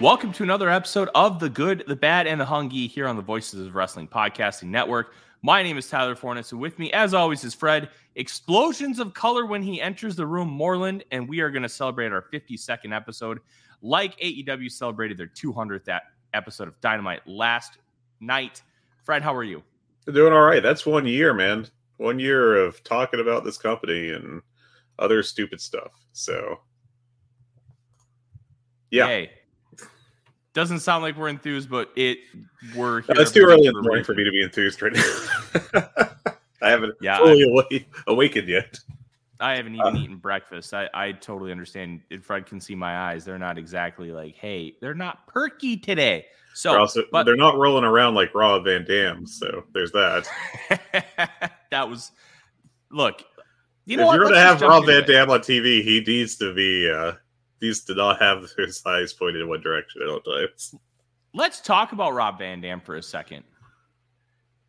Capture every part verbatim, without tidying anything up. Welcome to another episode of The Good, The Bad, and The Hungy here on the Voices of Wrestling Podcasting Network. My name is Tyler Fornes, and with me, as always, is Fred. Explosions of color when he enters the room, Moreland, and we are going to celebrate our fifty-second episode. Like A E W celebrated their two hundredth episode of Dynamite last night. Fred, how are you? Doing all right. That's one year, man. One year of talking about this company and other stupid stuff. So, yeah. Hey. Doesn't sound like we're enthused, but it we're here. No, it's too early in the morning for me to be enthused right now. I haven't yeah, fully awake, awakened yet. I haven't even uh, eaten breakfast. I, I totally understand. If Fred can see my eyes, they're not exactly like, hey, they're not perky today. So also, but, they're not rolling around like Rob Van Dam. So there's that. That was look. You know if what? You're going to have Rob Van Dam on T V, he needs to be. Uh, These did not have his eyes pointed in one direction at all times. Let's talk about Rob Van Dam for a second.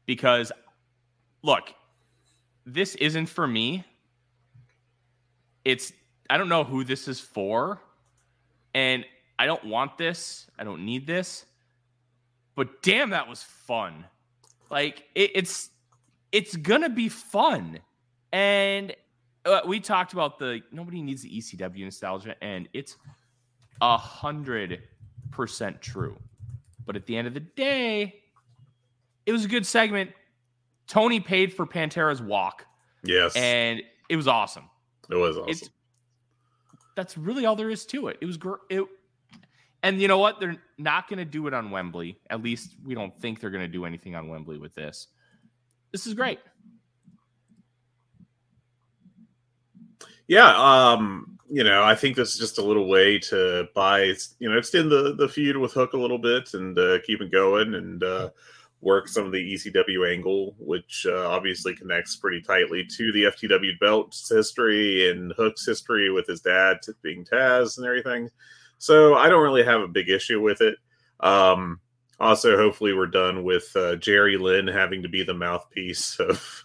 Because, look, this isn't for me. It's, I don't know who this is for. And I don't want this. I don't need this. But damn, that was fun. Like, it, it's, it's going to be fun. And Uh, we talked about the nobody needs the E C W nostalgia, and it's a hundred percent true. But at the end of the day, it was a good segment. Tony paid for Pantera's walk. Yes. And it was awesome. It was awesome. It's, that's really all there is to it. It was great. It, and you know what? They're not going to do it on Wembley. At least we don't think they're going to do anything on Wembley with this. This is great. Yeah, um, you know, I think this is just a little way to buy, you know, extend the, the feud with Hook a little bit and uh, keep it going and uh, work some of the E C W angle, which uh, obviously connects pretty tightly to the F T W belt's history and Hook's history with his dad being Taz and everything. So I don't really have a big issue with it. Um, also, hopefully we're done with uh, Jerry Lynn having to be the mouthpiece of,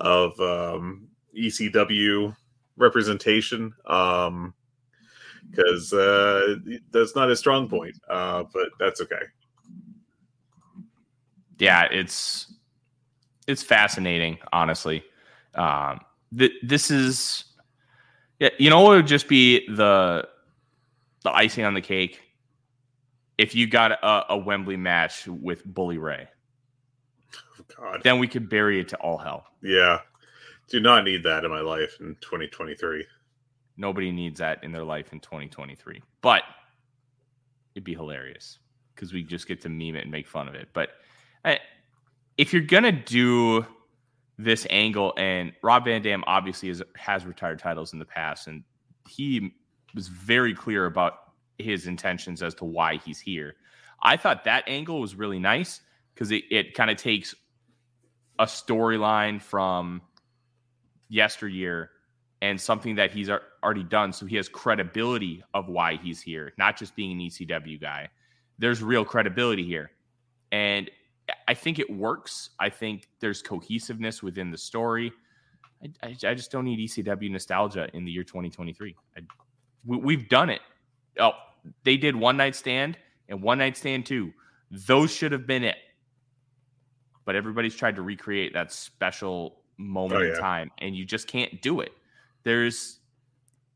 of um, E C W representation, um because uh that's not a strong point, uh but that's okay. Yeah, it's it's fascinating, honestly. um th- this is yeah, you know, it would just be the the icing on the cake if you got a, a Wembley match with Bully Ray. Oh, God. Then we could bury it to all hell. Yeah. Do not need that in my life in twenty twenty-three. Nobody needs that in their life in twenty twenty-three. But it'd be hilarious because we just get to meme it and make fun of it. But I, if you're going to do this angle, and Rob Van Dam obviously is, has retired titles in the past, and he was very clear about his intentions as to why he's here. I thought that angle was really nice because it, it kind of takes a storyline from yesteryear and something that he's already done, so he has credibility of why he's here, not just being an E C W guy. There's real credibility here, and I think it works. I think there's cohesiveness within the story. I, I, I just don't need E C W nostalgia in the year twenty twenty-three. I, we, we've done it. Oh, they did One Night Stand and One Night Stand two. Those should have been it, but everybody's tried to recreate that special moment oh, yeah. in time, and you just can't do it. There's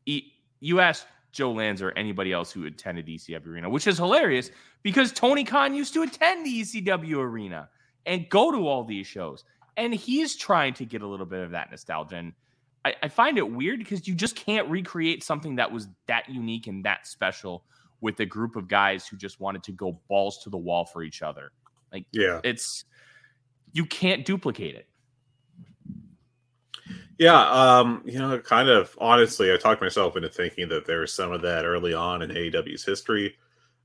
you ask Joe Lanza or anybody else who attended E C W Arena, which is hilarious because Tony Khan used to attend the E C W Arena and go to all these shows. And he's trying to get a little bit of that nostalgia. And I, I find it weird because you just can't recreate something that was that unique and that special with a group of guys who just wanted to go balls to the wall for each other. Like, yeah, it's, you can't duplicate it. Yeah, um, you know, kind of honestly, I talked myself into thinking that there was some of that early on in A E W's history,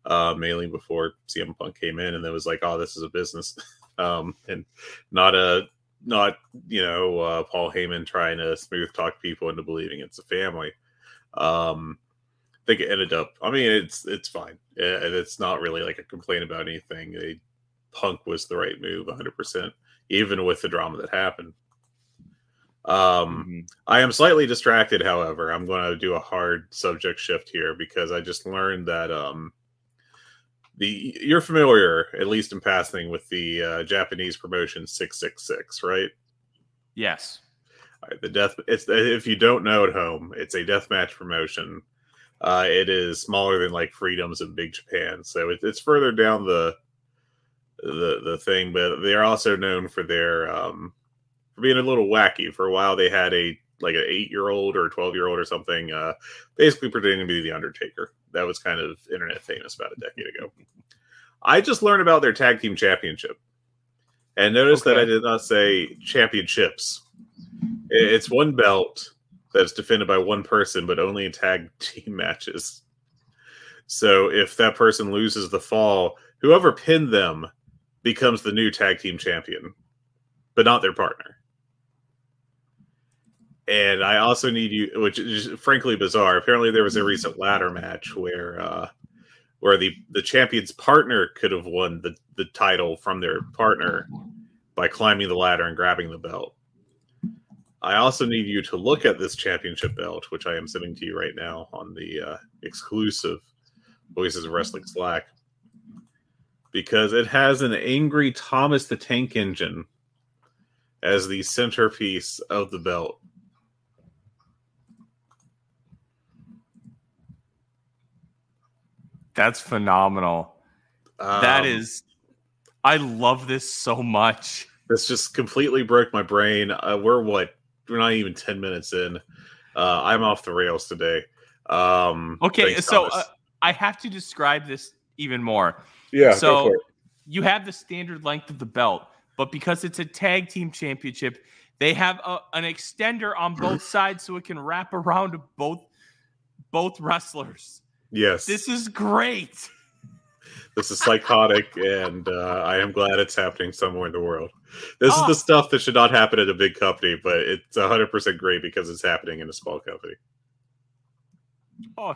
uh, mainly before C M Punk came in, and it was like, oh, this is a business, um, and not a not you know uh, Paul Heyman trying to smooth talk people into believing it's a family. Um, I think it ended up. I mean, it's it's fine, and it's not really like a complaint about anything. They, Punk was the right move, one hundred percent, even with the drama that happened. Um, mm-hmm. I am slightly distracted, however. I'm going to do a hard subject shift here because I just learned that um, the you're familiar, at least in passing, with the uh, Japanese promotion six six six, right? Yes. All right, the death. It's, if you don't know at home, it's a deathmatch promotion. Uh, it is smaller than like Freedoms in Big Japan, so it, it's further down the the the thing. But they are also known for their um. For being a little wacky. For a while, they had a like an eight-year-old or a twelve-year-old or something, uh, basically pretending to be the Undertaker. That was kind of internet famous about a decade ago. I just learned about their tag team championship, and notice okay. that I did not say championships. It's one belt that's defended by one person, but only in tag team matches. So if that person loses the fall, whoever pinned them becomes the new tag team champion, but not their partner. And I also need you, which is frankly bizarre. Apparently there was a recent ladder match where uh, where the, the champion's partner could have won the, the title from their partner by climbing the ladder and grabbing the belt. I also need you to look at this championship belt, which I am sending to you right now on the uh, exclusive Voices of Wrestling Slack, because it has an angry Thomas the Tank Engine as the centerpiece of the belt. That's phenomenal. Um, that is... I love this so much. This just completely broke my brain. Uh, we're what? We're not even ten minutes in. Uh, I'm off the rails today. Um, okay, thanks, so uh, I have to describe this even more. Yeah, so you have the standard length of the belt, but because it's a tag team championship, they have a, an extender on both sides so it can wrap around both both wrestlers. Yes. This is great. This is psychotic, and uh, I am glad it's happening somewhere in the world. This oh. is the stuff that should not happen at a big company, but it's one hundred percent great because it's happening in a small company. Oh,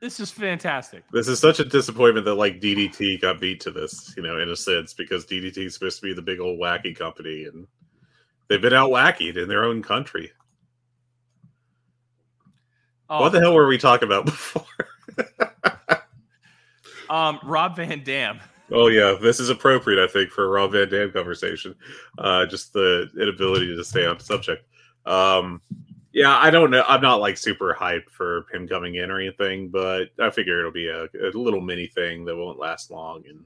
this is fantastic. This is such a disappointment that like D D T got beat to this, you know, in a sense, because D D T is supposed to be the big old wacky company, and they've been out wackied in their own country. Oh. What the hell were we talking about before? um, Rob Van Dam. Oh yeah, this is appropriate, I think, for a Rob Van Dam conversation. Uh, just the inability to stay on subject. Um, Yeah, I don't know. I'm not like super hyped for him coming in or anything, but I figure it'll be a, a little mini thing that won't last long. And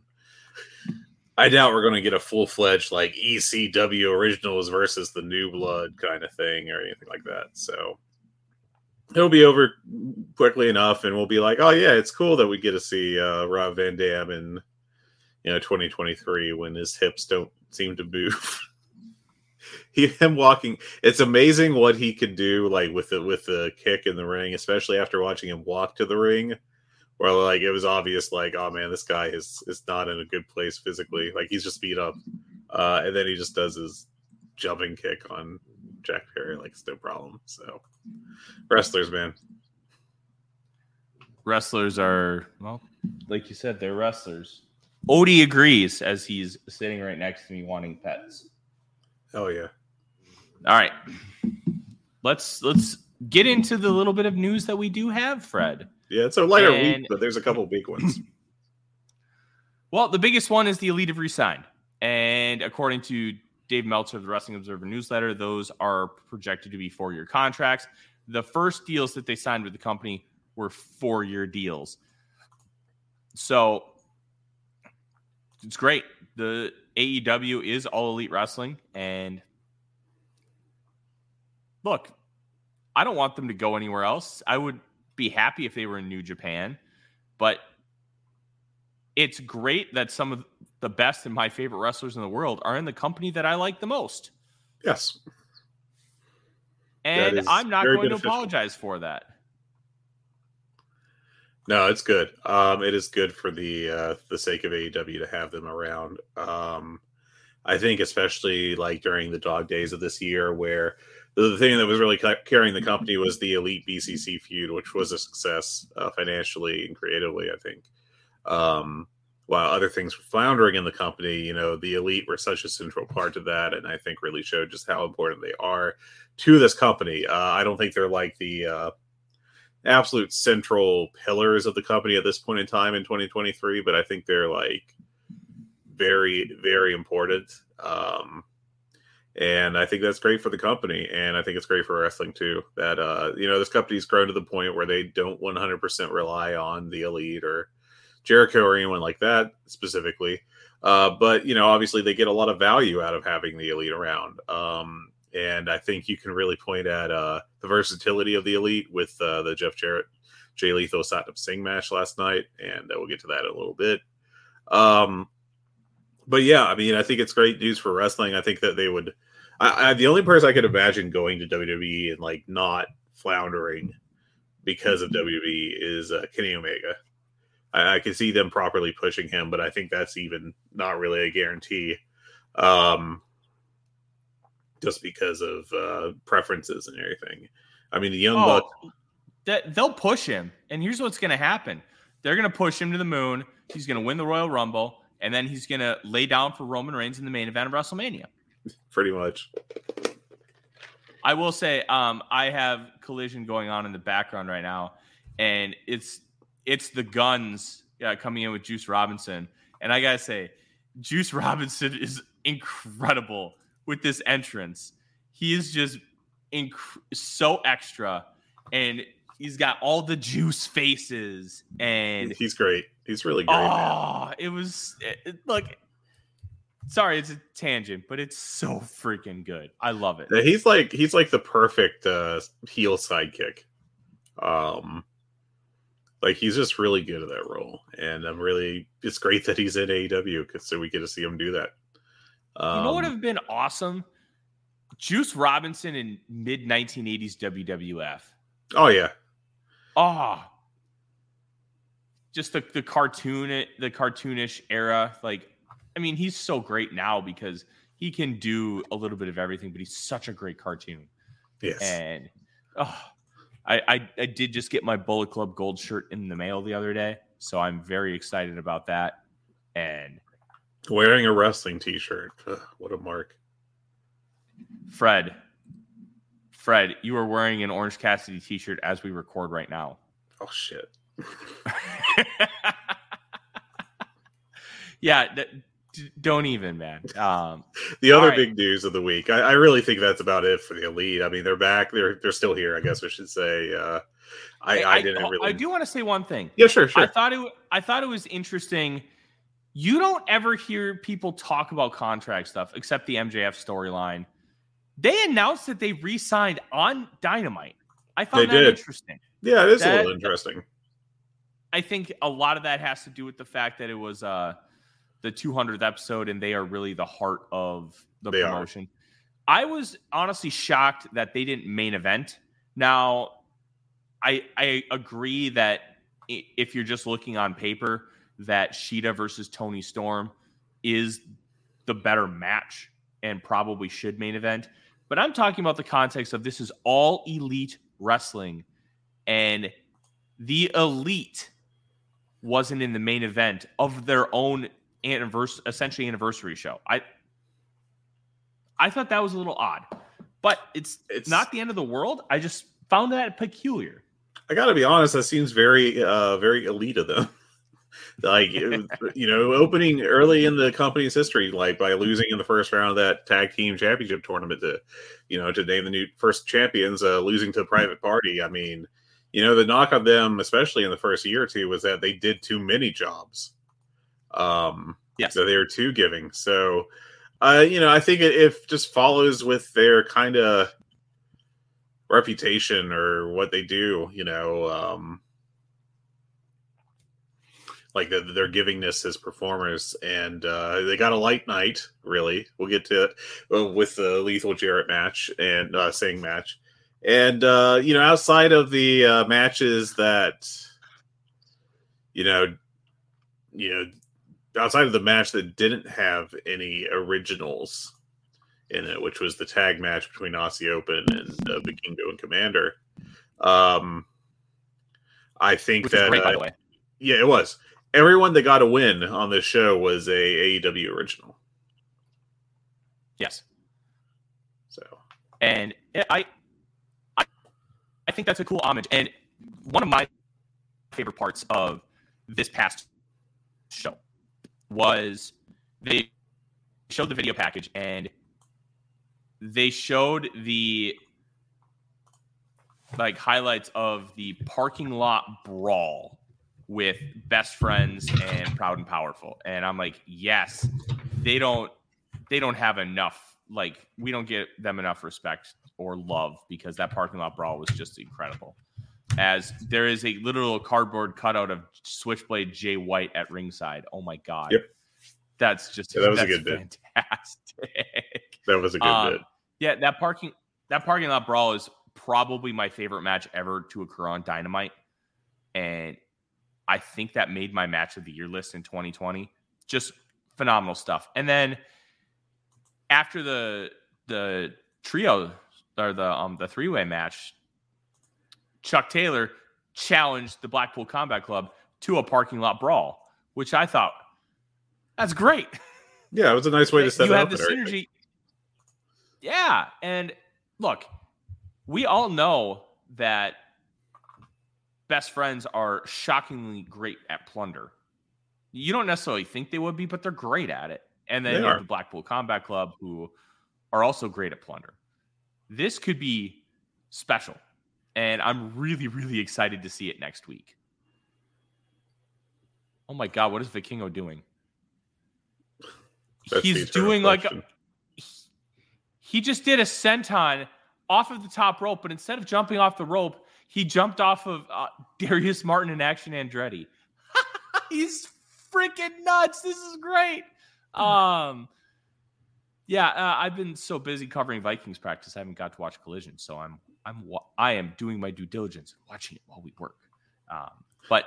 I doubt we're going to get a full fledged like E C W Originals versus the New Blood kind of thing or anything like that. So it'll be over quickly enough, and we'll be like, oh yeah, it's cool that we get to see uh, Rob Van Dam in, you know, twenty twenty-three when his hips don't seem to move. He, him walking, it's amazing what he could do, like with the with the kick in the ring, especially after watching him walk to the ring, where like it was obvious, like, oh man, this guy is is not in a good place physically, like he's just beat up, uh, and then he just does his jumping kick on Jack Perry, like it's no problem. So wrestlers, man, wrestlers are, well, like you said, they're wrestlers. Odie agrees as he's sitting right next to me, wanting pets. Oh yeah. All right. Let's let's get into the little bit of news that we do have, Fred. Yeah, it's a lighter and, week, but there's a couple big ones. Well, the biggest one is the Elite have resigned. And according to Dave Meltzer of the Wrestling Observer newsletter, those are projected to be four-year contracts. The first deals that they signed with the company were four-year deals. So it's great. The A E W is All Elite Wrestling, and look, I don't want them to go anywhere else. I would be happy if they were in New Japan, but it's great that some of the best and my favorite wrestlers in the world are in the company that I like the most. Yes. And I'm not going to apologize for that. No, it's good. Um, it is good for the uh, the sake of A E W to have them around. Um, I think especially like during the dog days of this year, where the thing that was really carrying the company was the Elite B C C feud, which was a success uh, financially and creatively, I think. Um, while other things were floundering in the company, you know, the Elite were such a central part of that, and I think really showed just how important they are to this company. Uh, I don't think they're like the uh, absolute central pillars of the company at this point in time in twenty twenty-three, but I think they're like very, very important. Um, and I think that's great for the company, and I think it's great for wrestling too. That uh, you know, this company's grown to the point where they don't one hundred percent rely on the Elite or Jericho or anyone like that specifically. Uh, but, you know, obviously they get a lot of value out of having the Elite around. Um, and I think you can really point at uh, the versatility of the Elite with uh, the Jeff Jarrett, Jay Lethal, Satnam Singh match last night. And uh, we'll get to that in a little bit. Um, but yeah, I mean, I think it's great news for wrestling. I think that they would, I, I the only person I could imagine going to W W E and like not floundering because of W W E is uh, Kenny Omega. I can see them properly pushing him, but I think that's even not really a guarantee, um, just because of uh, preferences and everything. I mean, the Young oh, Bucks... That, they'll push him, and here's what's going to happen. They're going to push him to the moon, he's going to win the Royal Rumble, and then he's going to lay down for Roman Reigns in the main event of WrestleMania. Pretty much. I will say, um, I have Collision going on in the background right now, and it's... It's the guns uh, coming in with Juice Robinson. And I got to say, Juice Robinson is incredible with this entrance. He is just inc- so extra. And he's got all the juice faces. And he's great. He's really great. Oh, man. It was it, like, sorry, it's a tangent, but it's so freaking good. I love it. He's like, he's like the perfect uh, heel sidekick. Um, Like, he's just really good at that role. And I'm really, it's great that he's in A E W because so we get to see him do that. Um, you know what would have been awesome? Juice Robinson in mid nineteen eighties W W F. Oh, yeah. Oh. Just the, the cartoon, the cartoonish era. Like, I mean, he's so great now because he can do a little bit of everything, but he's such a great cartoon. Yes. And, oh. I, I, I did just get my Bullet Club gold shirt in the mail the other day, so I'm very excited about that. And wearing a wrestling t-shirt. Ugh, what a mark. Fred. Fred, you are wearing an Orange Cassidy t-shirt as we record right now. Oh, shit. yeah, that, d- don't even, man. Um, the other right. big news of the week. I, I really think that's about it for the Elite. I mean, they're back. They're they're still here, I guess I should say. Uh, I, I, I didn't. I, really... I do want to say one thing. Yeah, sure, sure. I thought it. I thought it was interesting. You don't ever hear people talk about contract stuff except the M J F storyline. They announced that they re-signed on Dynamite. I found they that did. interesting. Yeah, it is that, a little interesting. I think a lot of that has to do with the fact that it was. Uh, The two hundredth episode, and they are really the heart of the they promotion. Are. I was honestly shocked that they didn't main event. Now, I I agree that if you're just looking on paper, that Shida versus Toni Storm is the better match and probably should main event. But I'm talking about the context of this is All Elite Wrestling, and the Elite wasn't in the main event of their own. Anniversary, essentially anniversary show. I I thought that was a little odd, but it's, it's not the end of the world. I just found that peculiar. I gotta be honest, that seems very uh, very elite of them. Like it, you know, opening early in the company's history, like by losing in the first round of that tag team championship tournament to, you know, to name the new first champions, uh, losing to Private Party. I mean, you know, the knock on them, especially in the first year or two, was that they did too many jobs. Um, Yes. So they were too giving. So, uh, you know, I think it, it just follows with their kind of reputation or what they do, you know, um, like the, their givingness as performers. And uh, they got a light night, really. We'll get to it with the Lethal Jarrett match and uh, Singh match. And, uh, you know, outside of the uh, matches that, you know, you know, outside of the match that didn't have any originals in it, which was the tag match between Aussie Open and uh, Big Kingo and Commander. Um, I think which that, was great, uh, by the way. Yeah, it was. Everyone that got a win on this show was a AEW original. Yes. So, and I, I, I think that's a cool homage. And one of my favorite parts of this past show was they showed the video package and they showed the like highlights of the parking lot brawl with Best Friends and Proud and Powerful. And I'm like, yes, they don't they don't have enough, like we don't get them enough respect or love because that parking lot brawl was just incredible. As there is a literal cardboard cutout of Switchblade Jay White at ringside. Oh my god, yep. That's just yeah, that was that's a good fantastic. That was a good um, bit. Yeah, that parking that parking lot brawl is probably my favorite match ever to occur on Dynamite, and I think that made my match of the year list in twenty twenty. Just phenomenal stuff. And then after the the trio or the um the three way match. Chuck Taylor challenged the Blackpool Combat Club to a parking lot brawl, which I thought, that's great. Yeah, it was a nice way to set you it up. You have the synergy. Yeah, and look, we all know that Best Friends are shockingly great at plunder. You don't necessarily think they would be, but they're great at it. And then you have the Blackpool Combat Club, who are also great at plunder. This could be special. And I'm really, really excited to see it next week. Oh my God, what is Vikingo doing? That's He's doing like a, he, he just did a senton off of the top rope, but instead of jumping off the rope, he jumped off of uh, Darius Martin and Action Andretti. He's freaking nuts! This is great. Um, yeah, uh, I've been so busy covering Vikings practice, I haven't got to watch Collision, so I'm. I'm I am doing my due diligence, watching it while we work. Um, but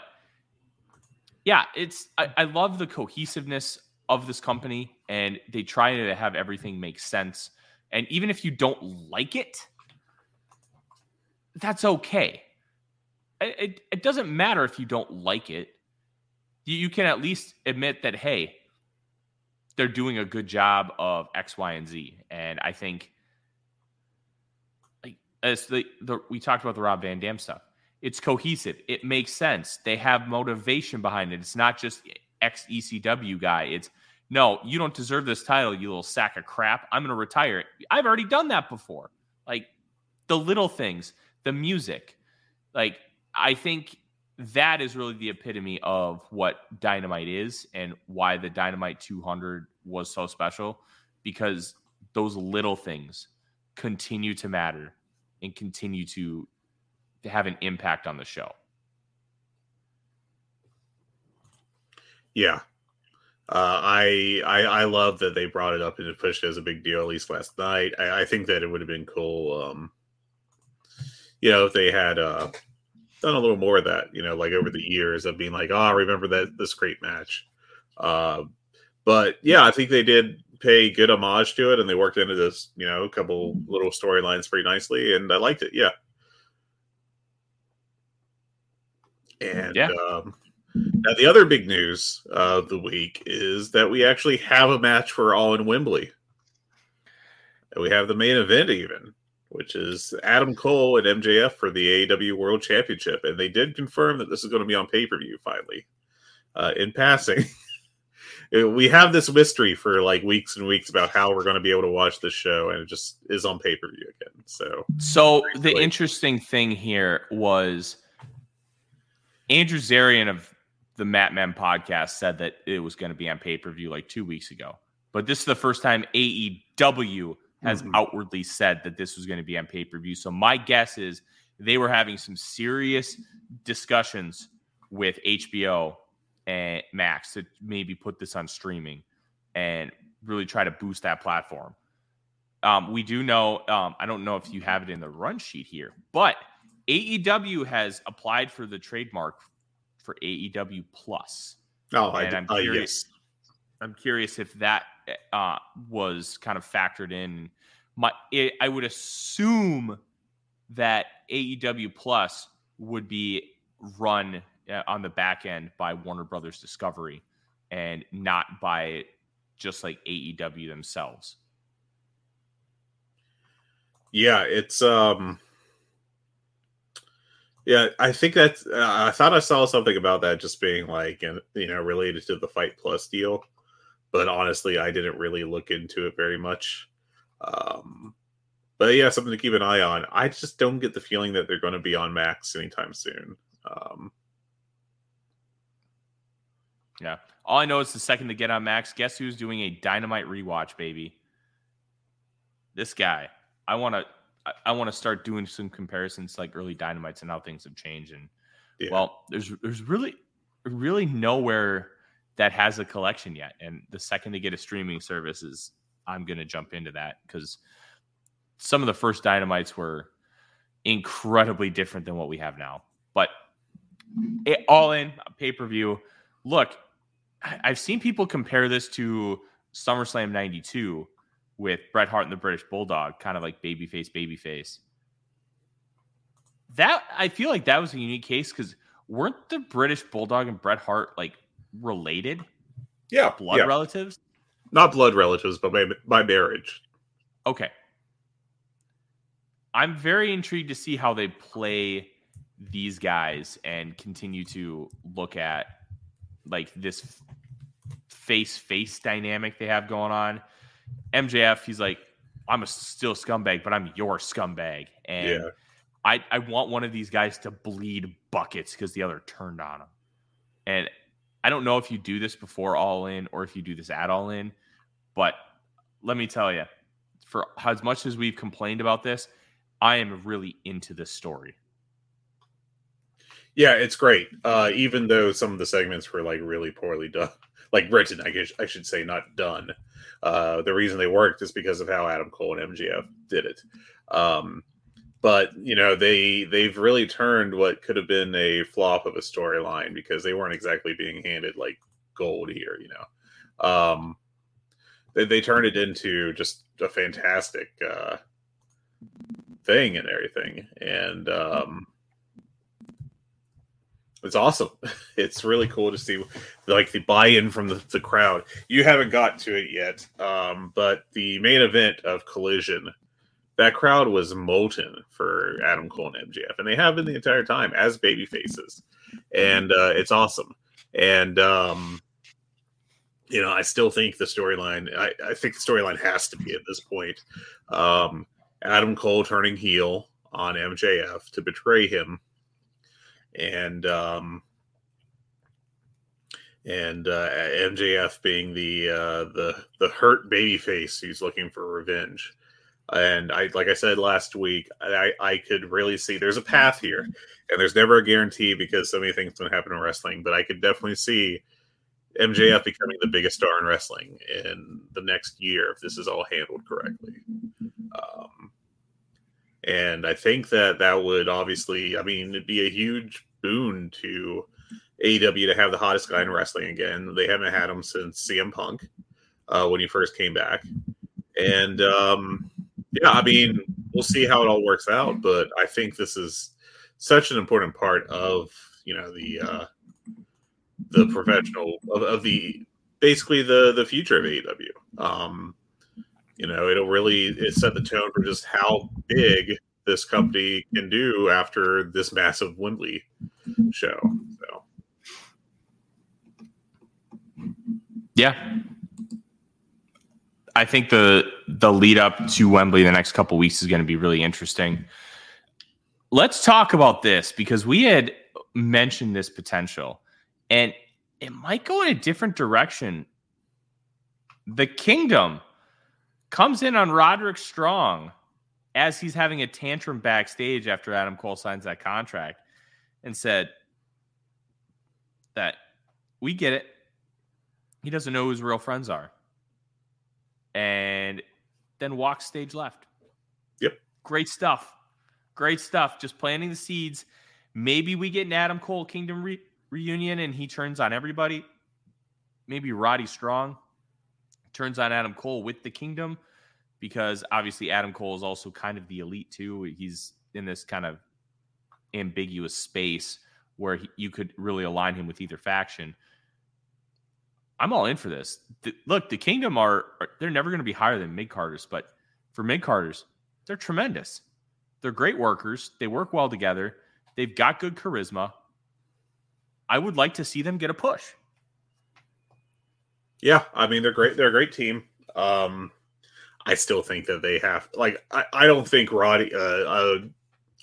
yeah, it's I, I love the cohesiveness of this company, and they try to have everything make sense. And even if you don't like it, that's okay. It, it, it doesn't matter if you don't like it. You, you can at least admit that, hey, they're doing a good job of X, Y, and Z. And I think As the, the we talked about the Rob Van Dam stuff. It's cohesive. It makes sense. They have motivation behind it. It's not just ex-E C W guy. It's, no, you don't deserve this title, you little sack of crap. I'm going to retire it. I've already done that before. Like, the little things, the music. Like, I think that is really the epitome of what Dynamite is and why the Dynamite two hundred was so special. Because those little things continue to matter and continue to, to have an impact on the show. Yeah. Uh, I, I I love that they brought it up and pushed it as a big deal, at least last night. I, I think that it would have been cool, um, you know, if they had uh, done a little more of that, you know, like over the years of being like, oh, remember that this great match. Uh, but, yeah, I think they did pay good homage to it, and they worked into this, you know, couple little storylines pretty nicely, and I liked it. Yeah, and yeah. Um, now the other big news of the week is that we actually have a match for All in Wembley, and we have the main event even, which is Adam Cole and M J F for the A E W World Championship, and they did confirm that this is going to be on pay per view finally. Uh, in passing. We have this mystery for like weeks and weeks about how we're going to be able to watch this show, and it just is on pay-per-view again. So, so the interesting thing here was Andrew Zarian of the Matt Mem podcast said that it was going to be on pay-per-view like two weeks ago. But this is the first time A E W has mm-hmm. outwardly said that this was going to be on pay-per-view. So my guess is they were having some serious discussions with H B O and Max to maybe put this on streaming and really try to boost that platform. Um, we do know, um, I don't know if you have it in the run sheet here, but A E W has applied for the trademark for A E W Plus. Oh, and I, I'm uh, curious. Yes. I'm curious if that uh, was kind of factored in. My, it, I would assume that A E W Plus would be run uh, on the back end by Warner Brothers Discovery and not by just like A E W themselves. Yeah, it's um, yeah. I think that's. Uh, I thought I saw something about that just being like, and you know, related to the Fight Plus deal. But honestly, I didn't really look into it very much. Um, but yeah, something to keep an eye on. I just don't get the feeling that they're going to be on Max anytime soon. Um, yeah, all I know is the second they get on Max, guess who's doing a Dynamite rewatch, baby? This guy. I want to I want to start doing some comparisons like early Dynamites and how things have changed. And yeah. well, there's there's really really nowhere that has a collection yet. And the second they get a streaming service, is I'm going to jump into that because some of the first Dynamites were incredibly different than what we have now. But it, all in pay-per-view. Look, I've seen people compare this to SummerSlam ninety-two with Bret Hart and the British Bulldog, kind of like babyface, babyface. That, I feel like that was a unique case because weren't the British Bulldog and Bret Hart like related? Yeah. Blood yeah. relatives? Not blood relatives, but by, by marriage. Okay. I'm very intrigued to see how they play these guys and continue to look at like this face-face dynamic they have going on. M J F, he's like, I'm a still scumbag, but I'm your scumbag. And yeah. I, I want one of these guys to bleed buckets because the other turned on him. And I don't know if you do this before All In or if you do this at All In, but let me tell you, for as much as we've complained about this, I am really into this story. Yeah, it's great. Uh, even though some of the segments were like really poorly done. Like written, I guess I should say, not done. Uh, the reason they worked is because of how Adam Cole and M J F did it. Um, but you know, they they've really turned what could have been a flop of a storyline because they weren't exactly being handed like gold here. You know, um, they they turned it into just a fantastic uh, thing and everything, and um, it's awesome. It's really cool to see like the buy-in from the, the crowd. You haven't got to it yet, um, but the main event of Collision, that crowd was molten for Adam Cole and M J F, and they have been the entire time as baby faces, and uh, it's awesome. And um, you know, I still think the storyline. I, I think the storyline has to be at this point. Um, Adam Cole turning heel on M J F to betray him. And um, and uh, M J F being the uh, the the hurt babyface who's looking for revenge, and I like I said last week, I, I could really see there's a path here, and there's never a guarantee because so many things can happen in wrestling, but I could definitely see M J F becoming the biggest star in wrestling in the next year if this is all handled correctly. Um, and I think that that would obviously, I mean, it'd be a huge boon to A E W to have the hottest guy in wrestling again. They haven't had him since C M Punk uh, when he first came back. And, um, yeah, I mean, we'll see how it all works out. But I think this is such an important part of, you know, the uh, the professional, of, of the, basically the, the future of A E W. Um, you know, it'll really it set the tone for just how big this company can do after this massive Wembley show. So. Yeah. I think the the lead up to Wembley the next couple of weeks is going to be really interesting. Let's talk about this because we had mentioned this potential. And it might go in a different direction. The Kingdom comes in on Roderick Strong as he's having a tantrum backstage after Adam Cole signs that contract and said that we get it. He doesn't know who his real friends are. And then walks stage left. Yep. Great stuff. Great stuff. Just planting the seeds. Maybe we get an Adam Cole Kingdom re- reunion and he turns on everybody. Maybe Roddy Strong turns on Adam Cole with the Kingdom, because obviously Adam Cole is also kind of the elite too. He's in this kind of ambiguous space where he, you could really align him with either faction. I'm all in for this. The, look, the Kingdom are, are they're never going to be higher than mid-carders, but for mid-carders, they're tremendous. They're great workers. They work well together. They've got good charisma. I would like to see them get a push. Yeah, I mean, they're great. They're a great team. Um, I still think that they have, like, I, I don't think Roddy, uh, a,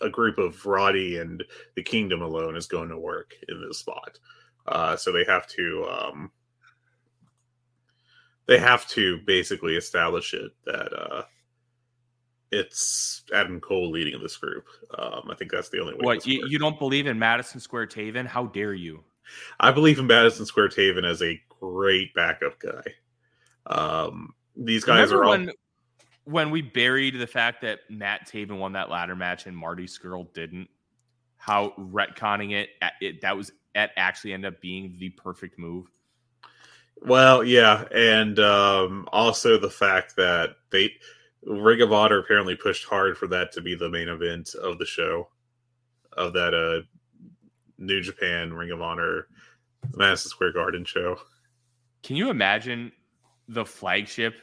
a group of Roddy and the Kingdom alone is going to work in this spot. Uh, so they have to, um, they have to basically establish it that, uh, it's Adam Cole leading this group. Um, I think that's the only way. What, you, you don't believe in Madison Square Taven? How dare you? I believe in Madison Square Taven as a great backup guy. Um, these guys Remember are all. When, when we buried the fact that Matt Taven won that ladder match and Marty Scurll didn't, how retconning it, it that was that actually ended up being the perfect move. Well, yeah, and um, also the fact that they. Ring of Honor apparently pushed hard for that to be the main event of the show, of that uh, New Japan Ring of Honor Madison Square Garden show. Can you imagine the flagship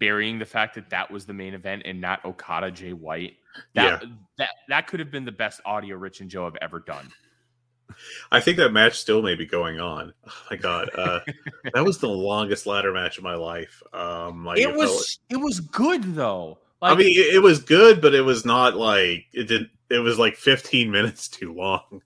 burying the fact that that was the main event and not Okada Jay White? That, yeah. that, that could have been the best audio Rich and Joe have ever done. I think that match still may be going on. Oh my God. Uh, that was the longest ladder match of my life. Um, like it was, it, it was good though. Like, I mean, it, it was good, but it was not like it didn't, it was like fifteen minutes too long.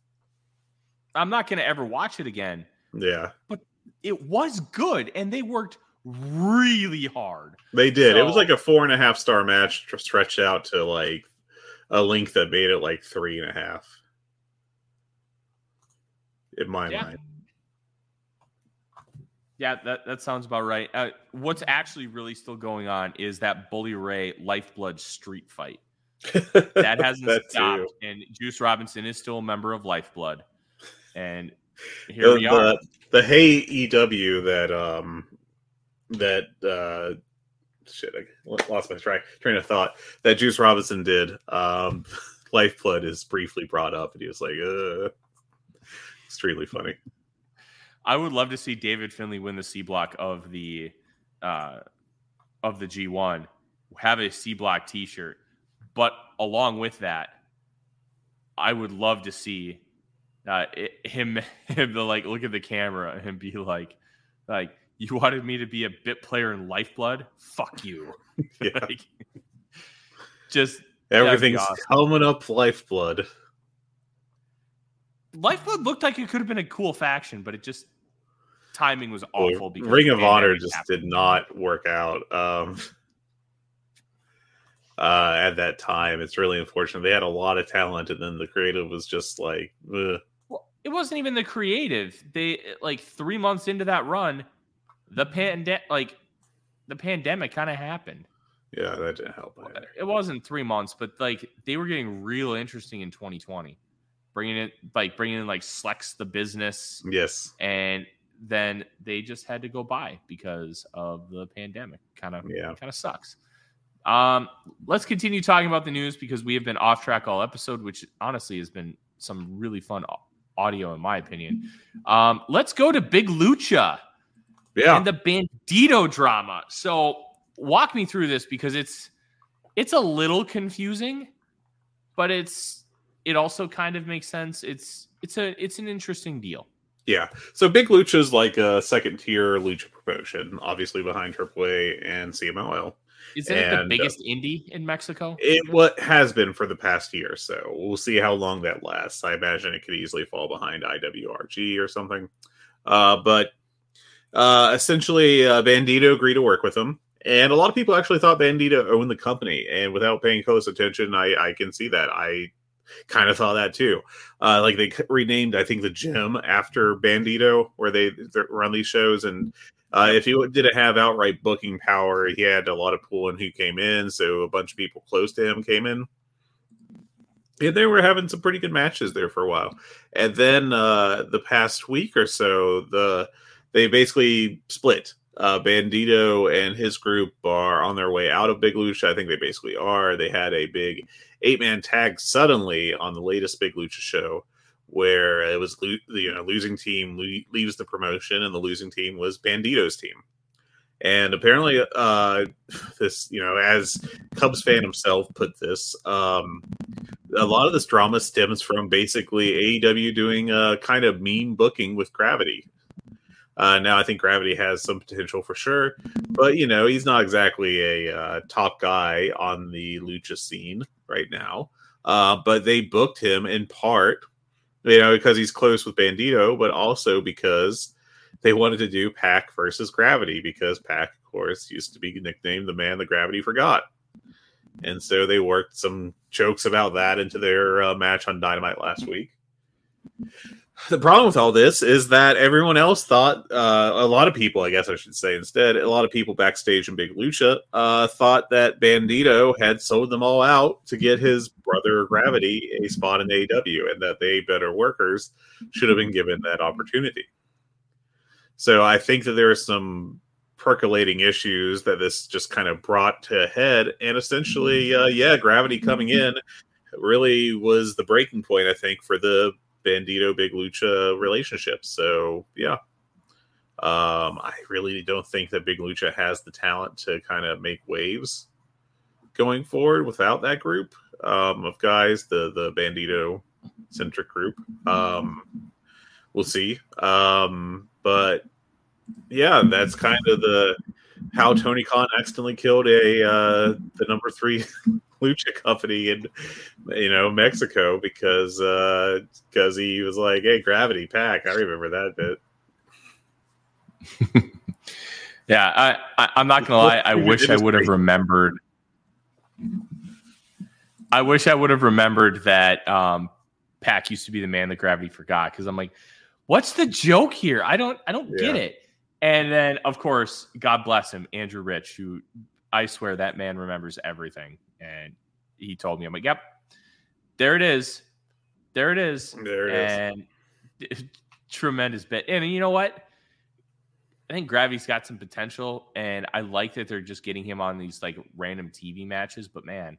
I'm not going to ever watch it again. Yeah. But it was good. And they worked really hard. They did. So, it was like a four and a half star match stretched out to like a length that made it like three and a half. In my yeah. mind. Yeah, that, that sounds about right. Uh, what's actually really still going on is that Bully Ray Lifeblood street fight. That hasn't that stopped. Too. And Juice Robinson is still a member of Lifeblood. And here the, we are. The, the Hey E W that, um, that uh, shit, I lost my track, train of thought, that Juice Robinson did. Um, Lifeblood is briefly brought up. And he was like, uh. Extremely funny. I would love to see David Finlay win the C block of the uh, of the G one. Have a C block t-shirt. But along with that, I would love to see uh, it, him him the, like look at the camera and be like, like you wanted me to be a bit player in Lifeblood? Fuck you. Yeah. Like, just everything's awesome. Coming up Lifeblood. Lifeblood looked like it could have been a cool faction, but it just timing was awful. Because Ring of Honor just happened. Did not work out um, uh, at that time. It's really unfortunate. They had a lot of talent, and then the creative was just like, ugh. Well, it wasn't even the creative. They like three months into that run, the pandemic, like the pandemic, kind of happened. Yeah, that didn't help either. It wasn't three months, but like they were getting real interesting in twenty twenty. Bringing it like bringing in like Slex the business, yes, and then they just had to go by because of the pandemic. Kind of, yeah, kind of sucks. Um, let's continue talking about the news because we have been off track all episode, which honestly has been some really fun audio in my opinion. Um, let's go to Big Lucha, yeah, and the Bandito drama. So walk me through this because it's it's a little confusing, but it's. It also kind of makes sense. It's it's a it's an interesting deal. Yeah. So Big Lucha is like a second tier Lucha promotion, obviously behind A A A and C M L L. Isn't and, it the biggest uh, indie in Mexico? It what has been for the past year, so we'll see how long that lasts. I imagine it could easily fall behind I W R G or something. Uh, but uh, essentially, uh, Bandito agreed to work with him. And a lot of people actually thought Bandito owned the company. And without paying close attention, I, I can see that. I kind of thought that too. Uh, like they renamed, I think, the gym after Bandito, where they run these shows. And uh, if he didn't have outright booking power, he had a lot of pull in who came in. So a bunch of people close to him came in. And they were having some pretty good matches there for a while. And then uh, the past week or so, the they basically split. Uh, Bandito and his group are on their way out of Big Lucha. I think they basically are. They had a big eight-man tag suddenly on the latest Big Lucha show, where it was the you know, losing team le- leaves the promotion, and the losing team was Bandito's team. And apparently, uh, this you know, as Cubs fan himself put this, um, a lot of this drama stems from basically A E W doing a kind of mean booking with Gravity. Uh, now, I think Gravity has some potential for sure. But, you know, he's not exactly a uh, top guy on the Lucha scene right now. Uh, but they booked him in part, you know, because he's close with Bandito, but also because they wanted to do Pac versus Gravity, because Pac, of course, used to be nicknamed the man that Gravity forgot. And so they worked some jokes about that into their uh, match on Dynamite last week. The problem with all this is that everyone else thought, uh, a lot of people, I guess I should say instead, a lot of people backstage in Big Lucha uh, thought that Bandito had sold them all out to get his brother Gravity a spot in A E W, and that they, better workers, should have been given that opportunity. So I think that there are some percolating issues that this just kind of brought to a head, and essentially, uh, yeah, Gravity coming in really was the breaking point, I think, for the Bandito Big Lucha relationships. So yeah, um, I really don't think that Big Lucha has the talent to kind of make waves going forward without that group um, of guys, the the Bandito centric group. Um, we'll see, um, but yeah, that's kind of the how Tony Khan accidentally killed a uh, the number three. Lucha company in, you know, Mexico, because uh, because he was like, "Hey, Gravity Pack." I remember that bit. yeah, I, I I'm not gonna lie. I wish I would have remembered. I wish I would have remembered that um, Pack used to be the man that Gravity forgot. Because I'm like, what's the joke here? I don't I don't yeah. get it. And then of course, God bless him, Andrew Rich, who I swear that man remembers everything. And he told me, I'm like, yep, there it is. There it is. There it and is. And tremendous bit. And you know what? I think Gravity's got some potential. And I like that they're just getting him on these like random T V matches. But man,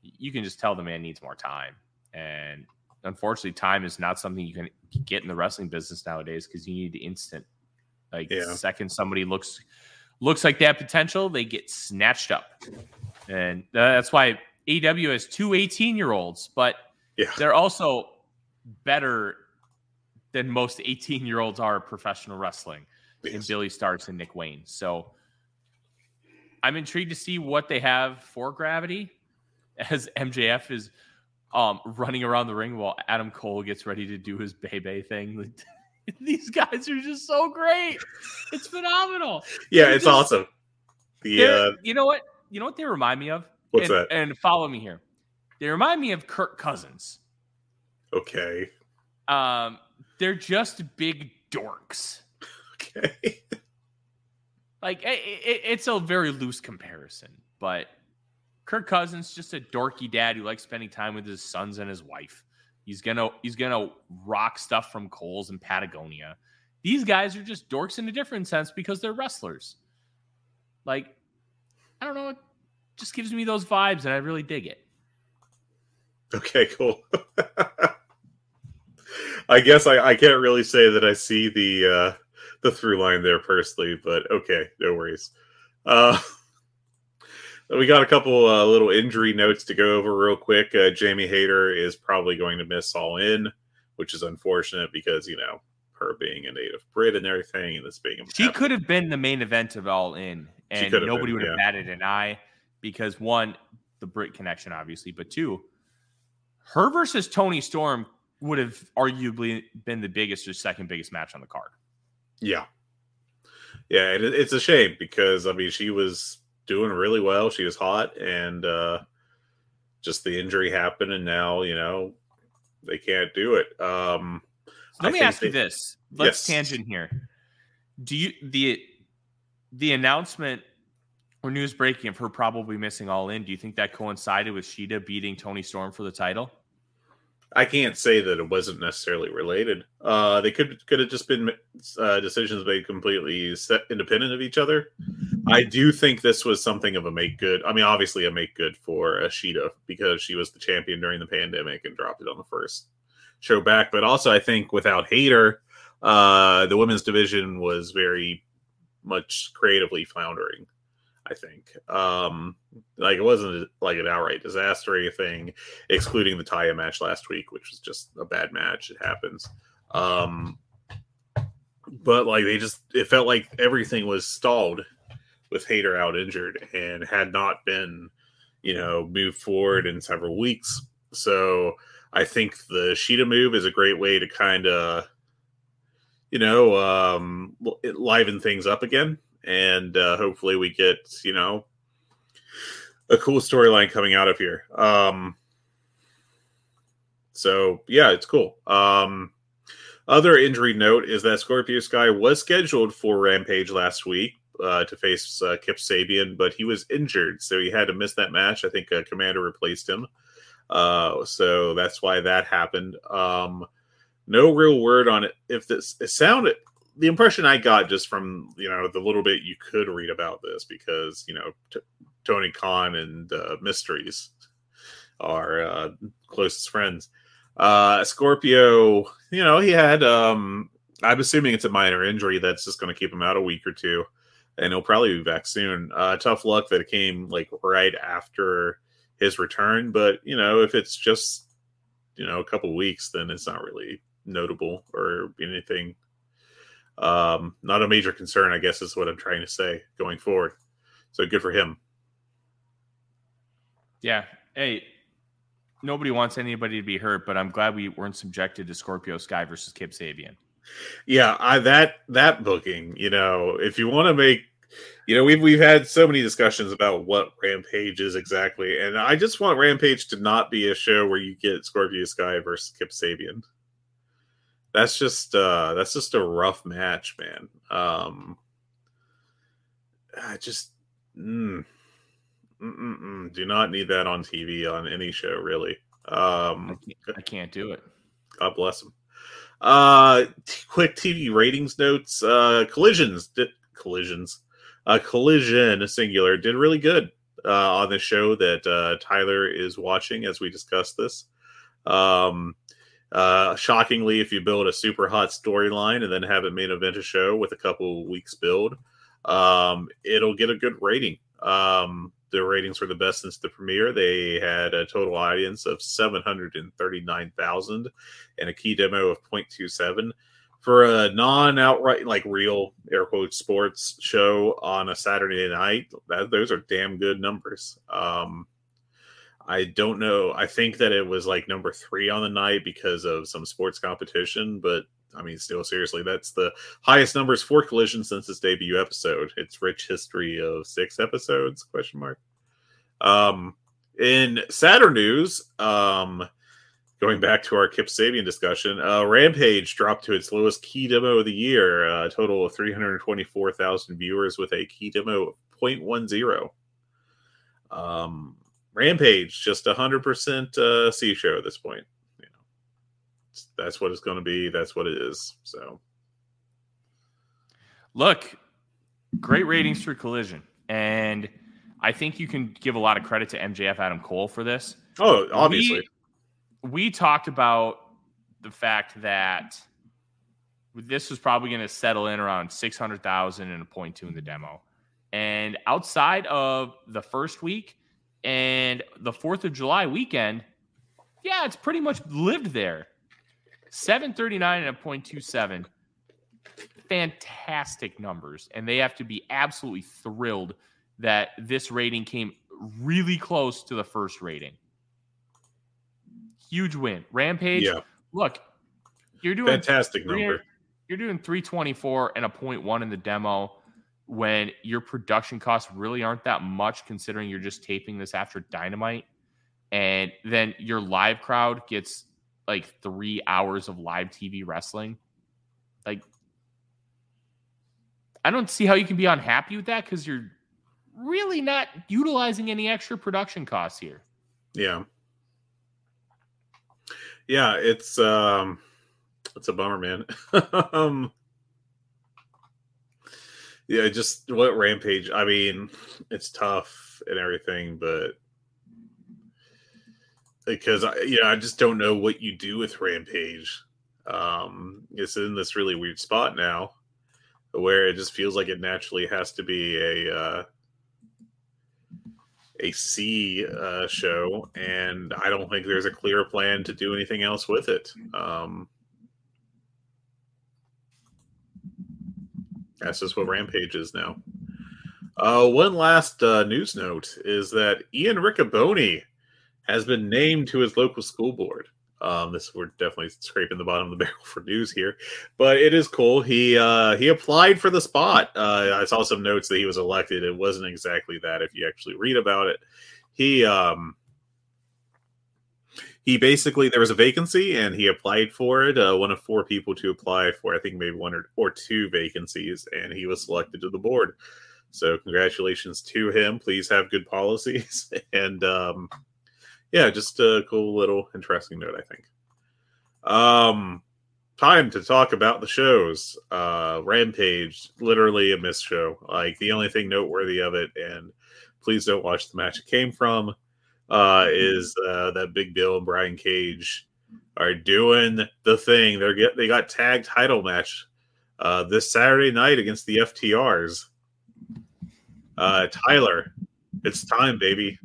you can just tell the man needs more time. And unfortunately, time is not something you can get in the wrestling business nowadays, because you need the instant. Like yeah. the second somebody looks looks like they have potential, they get snatched up. And that's why A E W has two eighteen-year-olds, but yeah. they're also better than most eighteen-year-olds are at professional wrestling yes. in Billy Starks and Nick Wayne. So I'm intrigued to see what they have for Gravity, as M J F is um, running around the ring while Adam Cole gets ready to do his Bebe thing. These guys are just so great. It's phenomenal. Yeah, they're it's just, awesome. The uh... You know what? You know what they remind me of? What's and, that? And follow me here. They remind me of Kirk Cousins. Okay. Um, they're just big dorks. Okay. Like, it, it, it's a very loose comparison, but Kirk Cousins, just a dorky dad who likes spending time with his sons and his wife. He's gonna he's gonna rock stuff from Kohl's and Patagonia. These guys are just dorks in a different sense because they're wrestlers. Like, I don't know. It just gives me those vibes, and I really dig it. Okay, cool. I guess I, I can't really say that I see the uh, the through line there personally, but okay, no worries. Uh, we got a couple uh, little injury notes to go over real quick. Uh, Jamie Hayter is probably going to miss All In, which is unfortunate because, you know, her being a native Brit and everything, and this being a she could have been the main event of All In. And nobody been, would have yeah. batted an eye because, one, the Brit connection, obviously, but two, her versus Toni Storm would have arguably been the biggest or second biggest match on the card. Yeah. Yeah, it, it's a shame because, I mean, she was doing really well. She was hot, and uh, just the injury happened, and now, you know, they can't do it. Um, Let I me ask they, you this. Let's yes. tangent here. Do you the the announcement or news breaking of her probably missing All In, do you think that coincided with Shida beating Toni Storm for the title? I can't say that it wasn't necessarily related. Uh, they could could have just been uh, decisions made completely set, independent of each other. I do think this was something of a make good. I mean, obviously a make good for uh, Shida because she was the champion during the pandemic and dropped it on the first show back. But also, I think without Hayter, uh, the women's division was very much creatively floundering. I think um, like it wasn't like an outright disaster or anything, excluding the tie match last week, which was just a bad match. It happens. Um, but like they just, it felt like everything was stalled with Hayter out injured and had not been, you know, moved forward in several weeks. So I think the Shida move is a great way to kind of, you know, um, liven things up again. And uh, hopefully we get, you know, a cool storyline coming out of here. Um, so, yeah, it's cool. Um, other injury note is that Scorpio Sky was scheduled for Rampage last week uh, to face uh, Kip Sabian, but he was injured, so he had to miss that match. I think uh, Commander replaced him. Uh, so that's why that happened. Um, no real word on it. If this it sounded... The impression I got just from, you know, the little bit you could read about this because, you know, t- Tony Khan and uh, Mysteries are uh, closest friends. Uh, Scorpio, you know, he had, um, I'm assuming it's a minor injury that's just going to keep him out a week or two, and he'll probably be back soon. Uh, tough luck that it came, like, right after his return, but, you know, if it's just, you know, a couple weeks, then it's not really notable or anything. Um, not a major concern, I guess is what I'm trying to say going forward. So good for him. Yeah. Hey, nobody wants anybody to be hurt, but I'm glad we weren't subjected to Scorpio Sky versus Kip Sabian. Yeah. I, that, that booking, you know, if you want to make, you know, we've, we've had so many discussions about what Rampage is exactly. And I just want Rampage to not be a show where you get Scorpio Sky versus Kip Sabian. That's just uh, that's just a rough match, man. Um, I just mm, mm, mm, do not need that on T V on any show, really. Um, I, can't, I can't do it. God bless him. Uh, t- quick T V ratings notes. Uh, collisions did collisions. Uh, collision singular did really good uh, on the show that uh, Tyler is watching as we discuss this. Um. Uh, shockingly, if you build a super hot storyline and then have it main event a show with a couple weeks build, um, it'll get a good rating. Um, the ratings were the best since the premiere. They had a total audience of seven hundred thirty-nine thousand and a key demo of zero point two seven. For a non-outright, like real air quotes sports show on a Saturday night, that, those are damn good numbers. Um, I don't know. I think that it was like number three on the night because of some sports competition, but I mean, still, seriously, that's the highest numbers for Collision since its debut episode. Its rich history of six episodes, question mark. Um, in sadder news, um, going back to our Kip Sabian discussion, uh, Rampage dropped to its lowest key demo of the year, a total of three hundred twenty-four thousand viewers with a key demo of zero point one zero. Um, Rampage, just one hundred percent uh, C show at this point. You know, that's what it's going to be. That's what it is. So, look, great ratings for Collision. And I think you can give a lot of credit to M J F Adam Cole for this. Oh, obviously. We, we talked about the fact that this was probably going to settle in around six hundred thousand and a zero point two in the demo. And outside of the first week, and the fourth of July weekend, yeah, it's pretty much lived there. seven thirty-nine and a zero point two seven. Fantastic numbers. And they have to be absolutely thrilled that this rating came really close to the first rating. Huge win. Rampage, yeah. Look, you're doing fantastic number. you're doing three twenty-four and a point one in the demo when your production costs really aren't that much, considering you're just taping this after Dynamite. And then your live crowd gets like three hours of live T V wrestling. Like, I don't see how you can be unhappy with that, because you're really not utilizing any extra production costs here. Yeah. Yeah, it's um, it's a bummer, man. um, yeah, just what Rampage. I mean, it's tough and everything, but because I, you know, I just don't know what you do with Rampage. Um, it's in this really weird spot now, where it just feels like it naturally has to be a uh, a C uh, show, and I don't think there's a clear plan to do anything else with it. Um, that's just what Rampage is now. Uh, one last uh, news note is that Ian Riccoboni has been named to his local school board. Um, this we're definitely scraping the bottom of the barrel for news here, but it is cool. He uh, he applied for the spot. Uh, I saw some notes that he was elected. It wasn't exactly that. If you actually read about it, he um, he basically there was a vacancy and he applied for it. Uh, one of four people to apply for, I think maybe one or, or two vacancies, and he was selected to the board. So congratulations to him. Please have good policies and. Um, Yeah, just a cool little interesting note, I think. Um, time to talk about the shows. Uh, Rampage, literally a missed show. Like, the only thing noteworthy of it, and please don't watch the match it came from, uh, is uh, that Big Bill and Brian Cage are doing the thing. They're get, they got tag title match uh, this Saturday night against the F T Rs. Uh, Tyler, it's time, baby.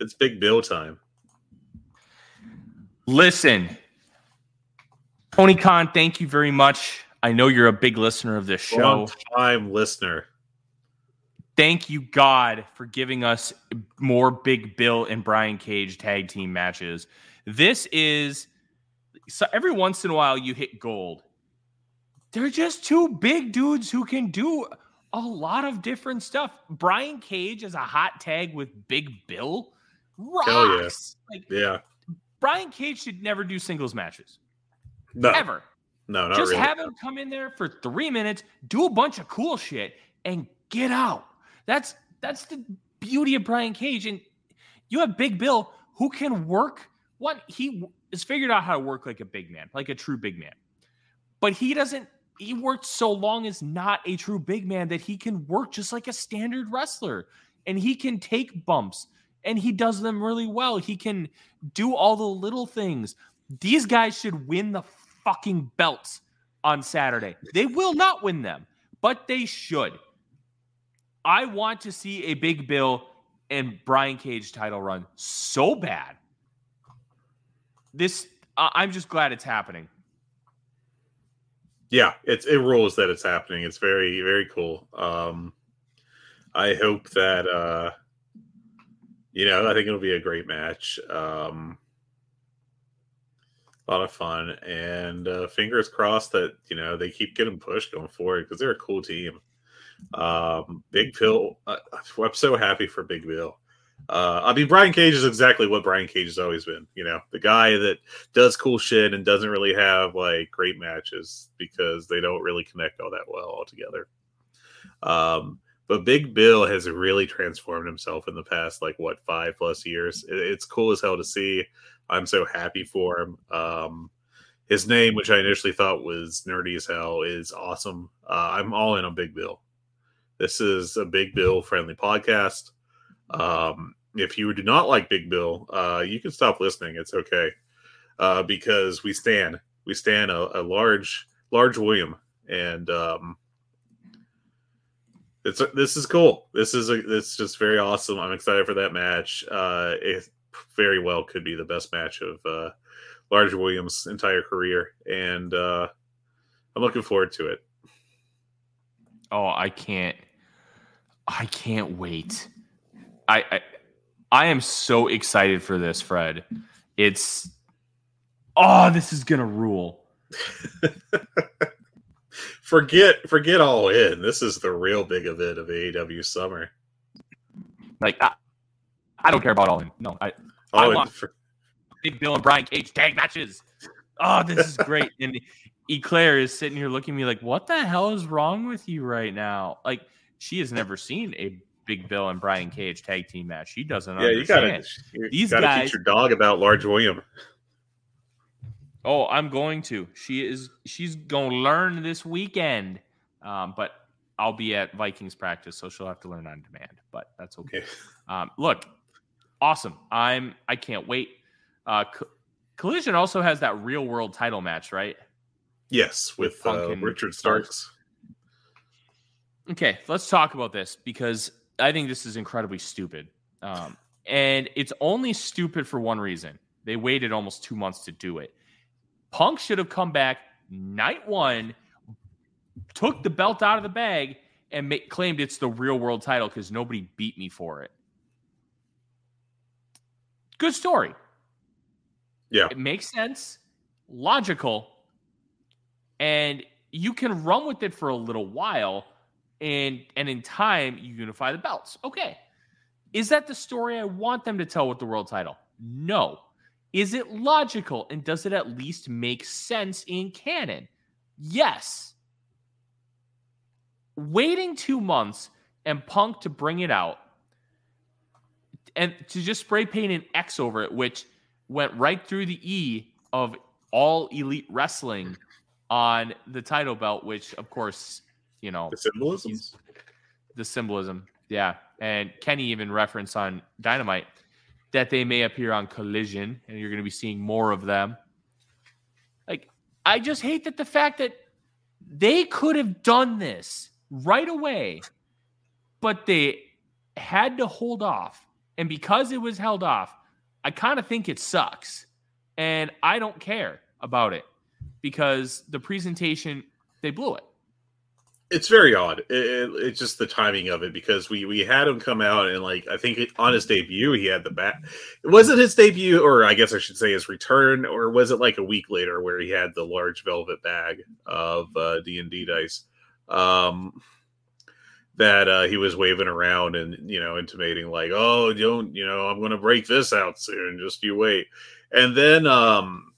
It's Big Bill time. Listen, Tony Khan, thank you very much. I know you're a big listener of this show. Long-time listener. Thank you, God, for giving us more Big Bill and Brian Cage tag team matches. This is... so every once in a while, you hit gold. They're just two big dudes who can do a lot of different stuff. Brian Cage is a hot tag with Big Bill. Rocks. Yeah. Like, yeah. Brian Cage should never do singles matches. No. Ever. No, not Just really. have him come in there for three minutes, do a bunch of cool shit, and get out. That's that's the beauty of Brian Cage. And you have Big Bill, who can work. What he has figured out how to work like a big man, like a true big man. But he doesn't. He worked so long as not a true big man that he can work just like a standard wrestler. And he can take bumps. And he does them really well. He can do all the little things. These guys should win the fucking belts on Saturday. They will not win them, but they should. I want to see a Big Bill and Brian Cage title run so bad. This, uh, I'm just glad it's happening. Yeah, it's it rules that it's happening. It's very, very cool. Um, I hope that... Uh... You know, I think it'll be a great match. Um, a lot of fun. And uh, fingers crossed that, you know, they keep getting pushed going forward because they're a cool team. Um, Big Bill, uh, I'm so happy for Big Bill. Uh, I mean, Brian Cage is exactly what Brian Cage has always been. You know, the guy that does cool shit and doesn't really have, like, great matches because they don't really connect all that well altogether. Um But Big Bill has really transformed himself in the past, like, what, five plus years. It's cool as hell to see. I'm so happy for him. Um, his name, which I initially thought was nerdy as hell, is awesome. Uh, I'm all in on Big Bill. This is a Big Bill-friendly podcast. Um, if you do not like Big Bill, uh, you can stop listening. It's okay. Uh, because we stand. We stand a, a large, large William. And... Um, It's, this is cool. This is a, this is just very awesome. I'm excited for that match. Uh, it very well could be the best match of uh, Large Williams' entire career, and uh, I'm looking forward to it. Oh, I can't! I can't wait. I I, I am so excited for this, Fred. It's oh, this is gonna rule. Forget forget All In. This is the real big event of A E W Summer. Like, I, I don't care about All In. No, I, I want for- Big Bill and Brian Cage tag matches. Oh, this is great. And Eclair is sitting here looking at me like, what the hell is wrong with you right now? Like, she has never seen a Big Bill and Brian Cage tag team match. She doesn't yeah, understand. Yeah, you got to teach your dog about Large William. Oh, I'm going to. She is. She's going to learn this weekend. Um, but I'll be at Vikings practice, so she'll have to learn on demand. But that's okay. Um, look, awesome. I'm. I can't wait. Uh, Co- Collision also has that real world title match, right? Yes, with, with uh, Richard Starks. Okay, let's talk about this because I think this is incredibly stupid. Um, and it's only stupid for one reason. They waited almost two months to do it. Punk should have come back night one, took the belt out of the bag, and ma- claimed it's the real world title because nobody beat me for it. Good story. Yeah. It makes sense, logical, and you can run with it for a little while, and and in time, you unify the belts. Okay. Is that the story I want them to tell with the world title? No. Is it logical, and does it at least make sense in canon? Yes. Waiting two months and Punk to bring it out and to just spray paint an X over it, which went right through the E of All Elite Wrestling on the title belt, which, of course, you know... The symbolism? The symbolism, yeah. And Kenny even referenced on Dynamite that they may appear on Collision, and you're going to be seeing more of them. Like, I just hate that the fact that they could have done this right away, but they had to hold off. And because it was held off, I kind of think it sucks, and I don't care about it because the presentation, they blew it. It's very odd. It, it, it's just the timing of it because we, we had him come out and, like, I think it, on his debut, he had the bat. Was it his debut, or I guess I should say his return, or was it like a week later where he had the large velvet bag of uh, D and D dice um, that uh, he was waving around and, you know, intimating like, oh, don't, you know, I'm going to break this out soon. Just you wait. And then, um,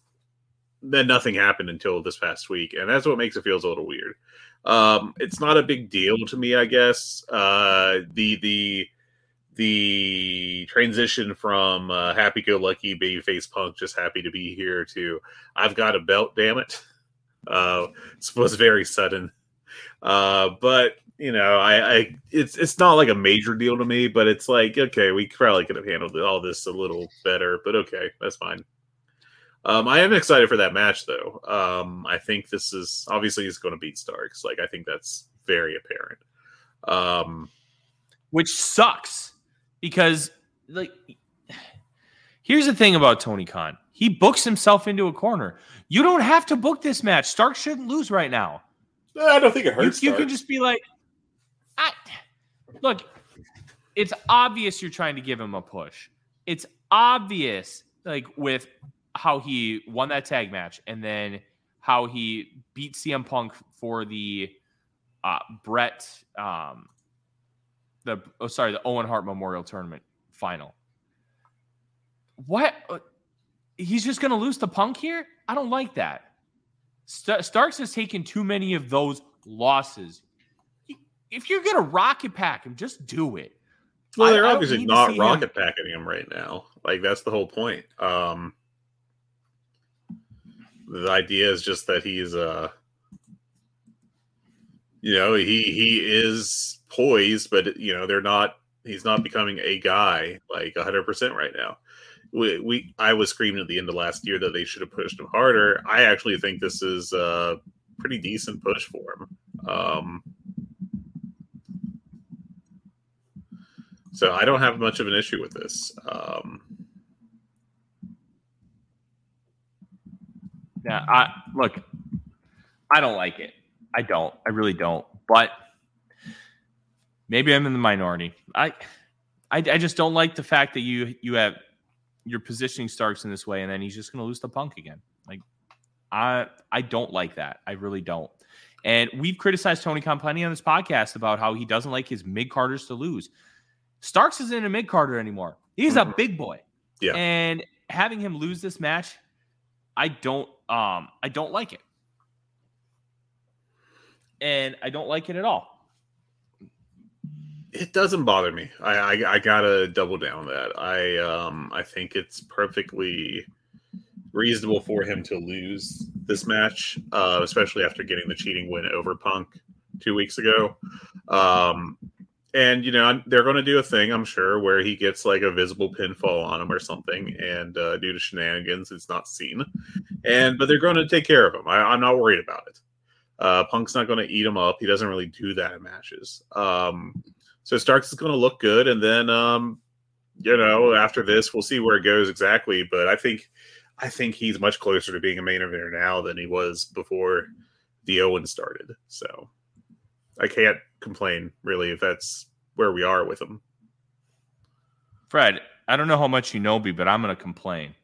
then nothing happened until this past week. And that's what makes it feel a little weird. Um, it's not a big deal to me, I guess. Uh, the the the transition from uh, happy-go-lucky babyface Punk, just happy to be here, to I've got a belt, damn it, uh, was very sudden. Uh, but you know, I, I it's it's not like a major deal to me, but it's like, okay, we probably could have handled all this a little better, but okay, that's fine. Um, I am excited for that match, though. Um, I think this is obviously he's going to beat Starks. Like, I think that's very apparent. Um, Which sucks because, like, here's the thing about Tony Khan: he books himself into a corner. You don't have to book this match. Starks shouldn't lose right now. I don't think it hurts. You, you can just be like, I, look, it's obvious you're trying to give him a push. It's obvious, like, with how he won that tag match and then how he beat C M Punk for the uh, Brett, um, the oh, sorry, the Owen Hart Memorial Tournament final. What? He's just going to lose to Punk here? I don't like that. St- Starks has taken too many of those losses. If you're going to rocket pack him, just do it. Well, they're I, obviously I not rocket him. packing him right now. Like, that's the whole point. Um, The idea is just that he's, uh, you know, he he is poised, but, you know, they're not. He's not becoming a guy like one hundred percent right now. We, we I was screaming at the end of last year that they should have pushed him harder. I actually think this is a pretty decent push for him. Um, so I don't have much of an issue with this. Um, Yeah, I look, I don't like it. I don't. I really don't. But maybe I'm in the minority. I, I, I just don't like the fact that you you have you're positioning Starks in this way, and then he's just going to lose to Punk again. Like, I, I don't like that. I really don't. And we've criticized Tony Khan plenty on this podcast about how he doesn't like his mid-carders to lose. Starks isn't a mid-carder anymore. He's mm-hmm. a big boy. Yeah. And having him lose this match, I don't um, I don't like it. And I don't like it at all. It doesn't bother me. I, I I gotta double down that. I um I think it's perfectly reasonable for him to lose this match, uh, especially after getting the cheating win over Punk two weeks ago. Um, and you know they're going to do a thing, I'm sure, where he gets like a visible pinfall on him or something, and uh, due to shenanigans, it's not seen. And but they're going to take care of him. I, I'm not worried about it. Uh, Punk's not going to eat him up. He doesn't really do that in matches. Um, so Starks is going to look good, and then um, you know after this, we'll see where it goes exactly. But I think. I think he's much closer to being a main eventer now than he was before the Owen started. So I can't complain, really, if that's where we are with him. Fred, I don't know how much you know me, but I'm going to complain.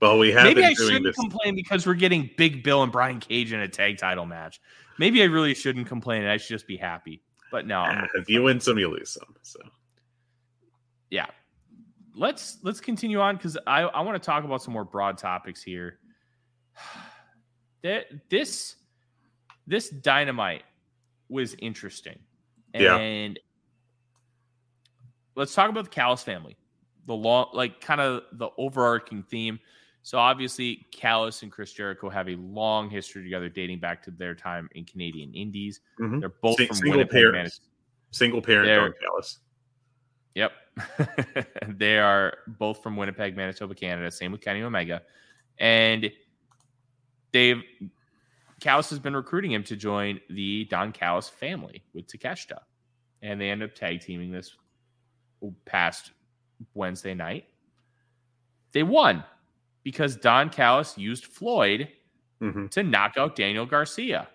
Well, we have Maybe been I doing shouldn't this. complain because we're getting Big Bill and Brian Cage in a tag title match. Maybe I really shouldn't complain and I should just be happy. But no. Ah, if you win some, you lose some. So yeah. Let's let's continue on because I, I want to talk about some more broad topics here. This this Dynamite was interesting. And yeah. Let's talk about the Callis family. The long, like kind of the overarching theme. So obviously Callis and Chris Jericho have a long history together dating back to their time in Canadian Indies. Mm-hmm. They're both S- from single parents. Single parent Don Callis. Yep. They are both from Winnipeg, Manitoba, Canada. Same with Kenny Omega. And they've Callis has been recruiting him to join the Don Callis family with Takeshita. And they end up tag teaming this past Wednesday night. They won because Don Callis used Floyd mm-hmm. to knock out Daniel Garcia.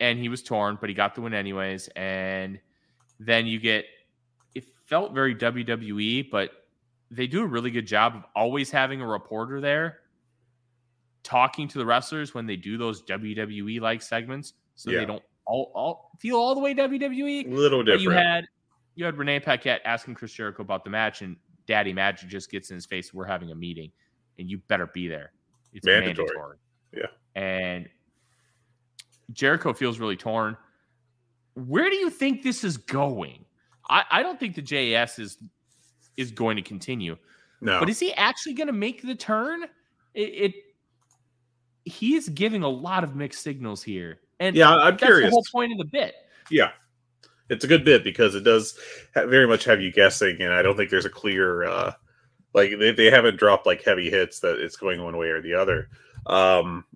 And he was torn, but he got the win anyways. And then you get felt very W W E, but they do a really good job of always having a reporter there talking to the wrestlers when they do those W W E-like segments, so yeah. they don't all, all feel all the way W W E. Little different. But you had you had Renee Paquette asking Chris Jericho about the match, and Daddy Magic just gets in his face. We're having a meeting, and you better be there. It's mandatory. mandatory. Yeah, and Jericho feels really torn. Where do you think this is going? I, I don't think the J A S is is going to continue. No. But is he actually going to make the turn? It, it he is giving a lot of mixed signals here. And yeah, I'm that's curious. The whole point of the bit. Yeah. It's a good bit because it does ha- very much have you guessing, and I don't think there's a clear uh, like they, they haven't dropped like heavy hits that it's going one way or the other. Um,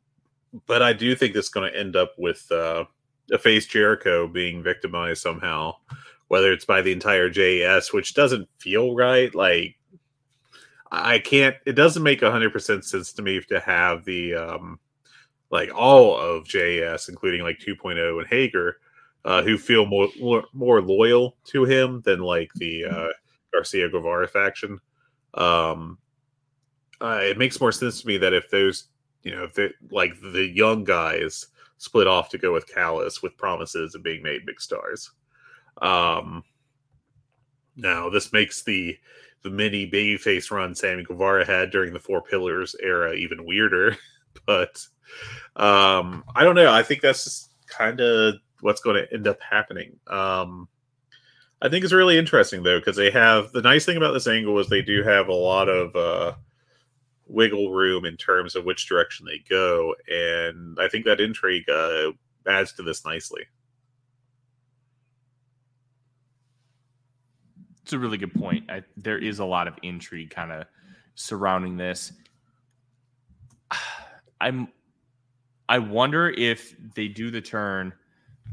but I do think it's going to end up with uh, a face Jericho being victimized somehow. Whether it's by the entire J A S, which doesn't feel right. Like, I can't, it doesn't make one hundred percent sense to me to have the, um, like, all of J A S, including, like, two point oh and Hager, uh, who feel more, more more loyal to him than, like, the uh, Garcia Guevara faction. Um, uh, it makes more sense to me that if those, you know, if they, like, the young guys split off to go with Callis with promises of being made big stars. Um, now this makes the the mini babyface run Sammy Guevara had during the Four Pillars era even weirder. But um, I don't know. I think that's just kind of what's going to end up happening. Um, I think it's really interesting though because they have the nice thing about this angle is they do have a lot of uh, wiggle room in terms of which direction they go, and I think that intrigue uh, adds to this nicely. It's a really good point. I, there is a lot of intrigue kind of surrounding this. I'm, I wonder if they do the turn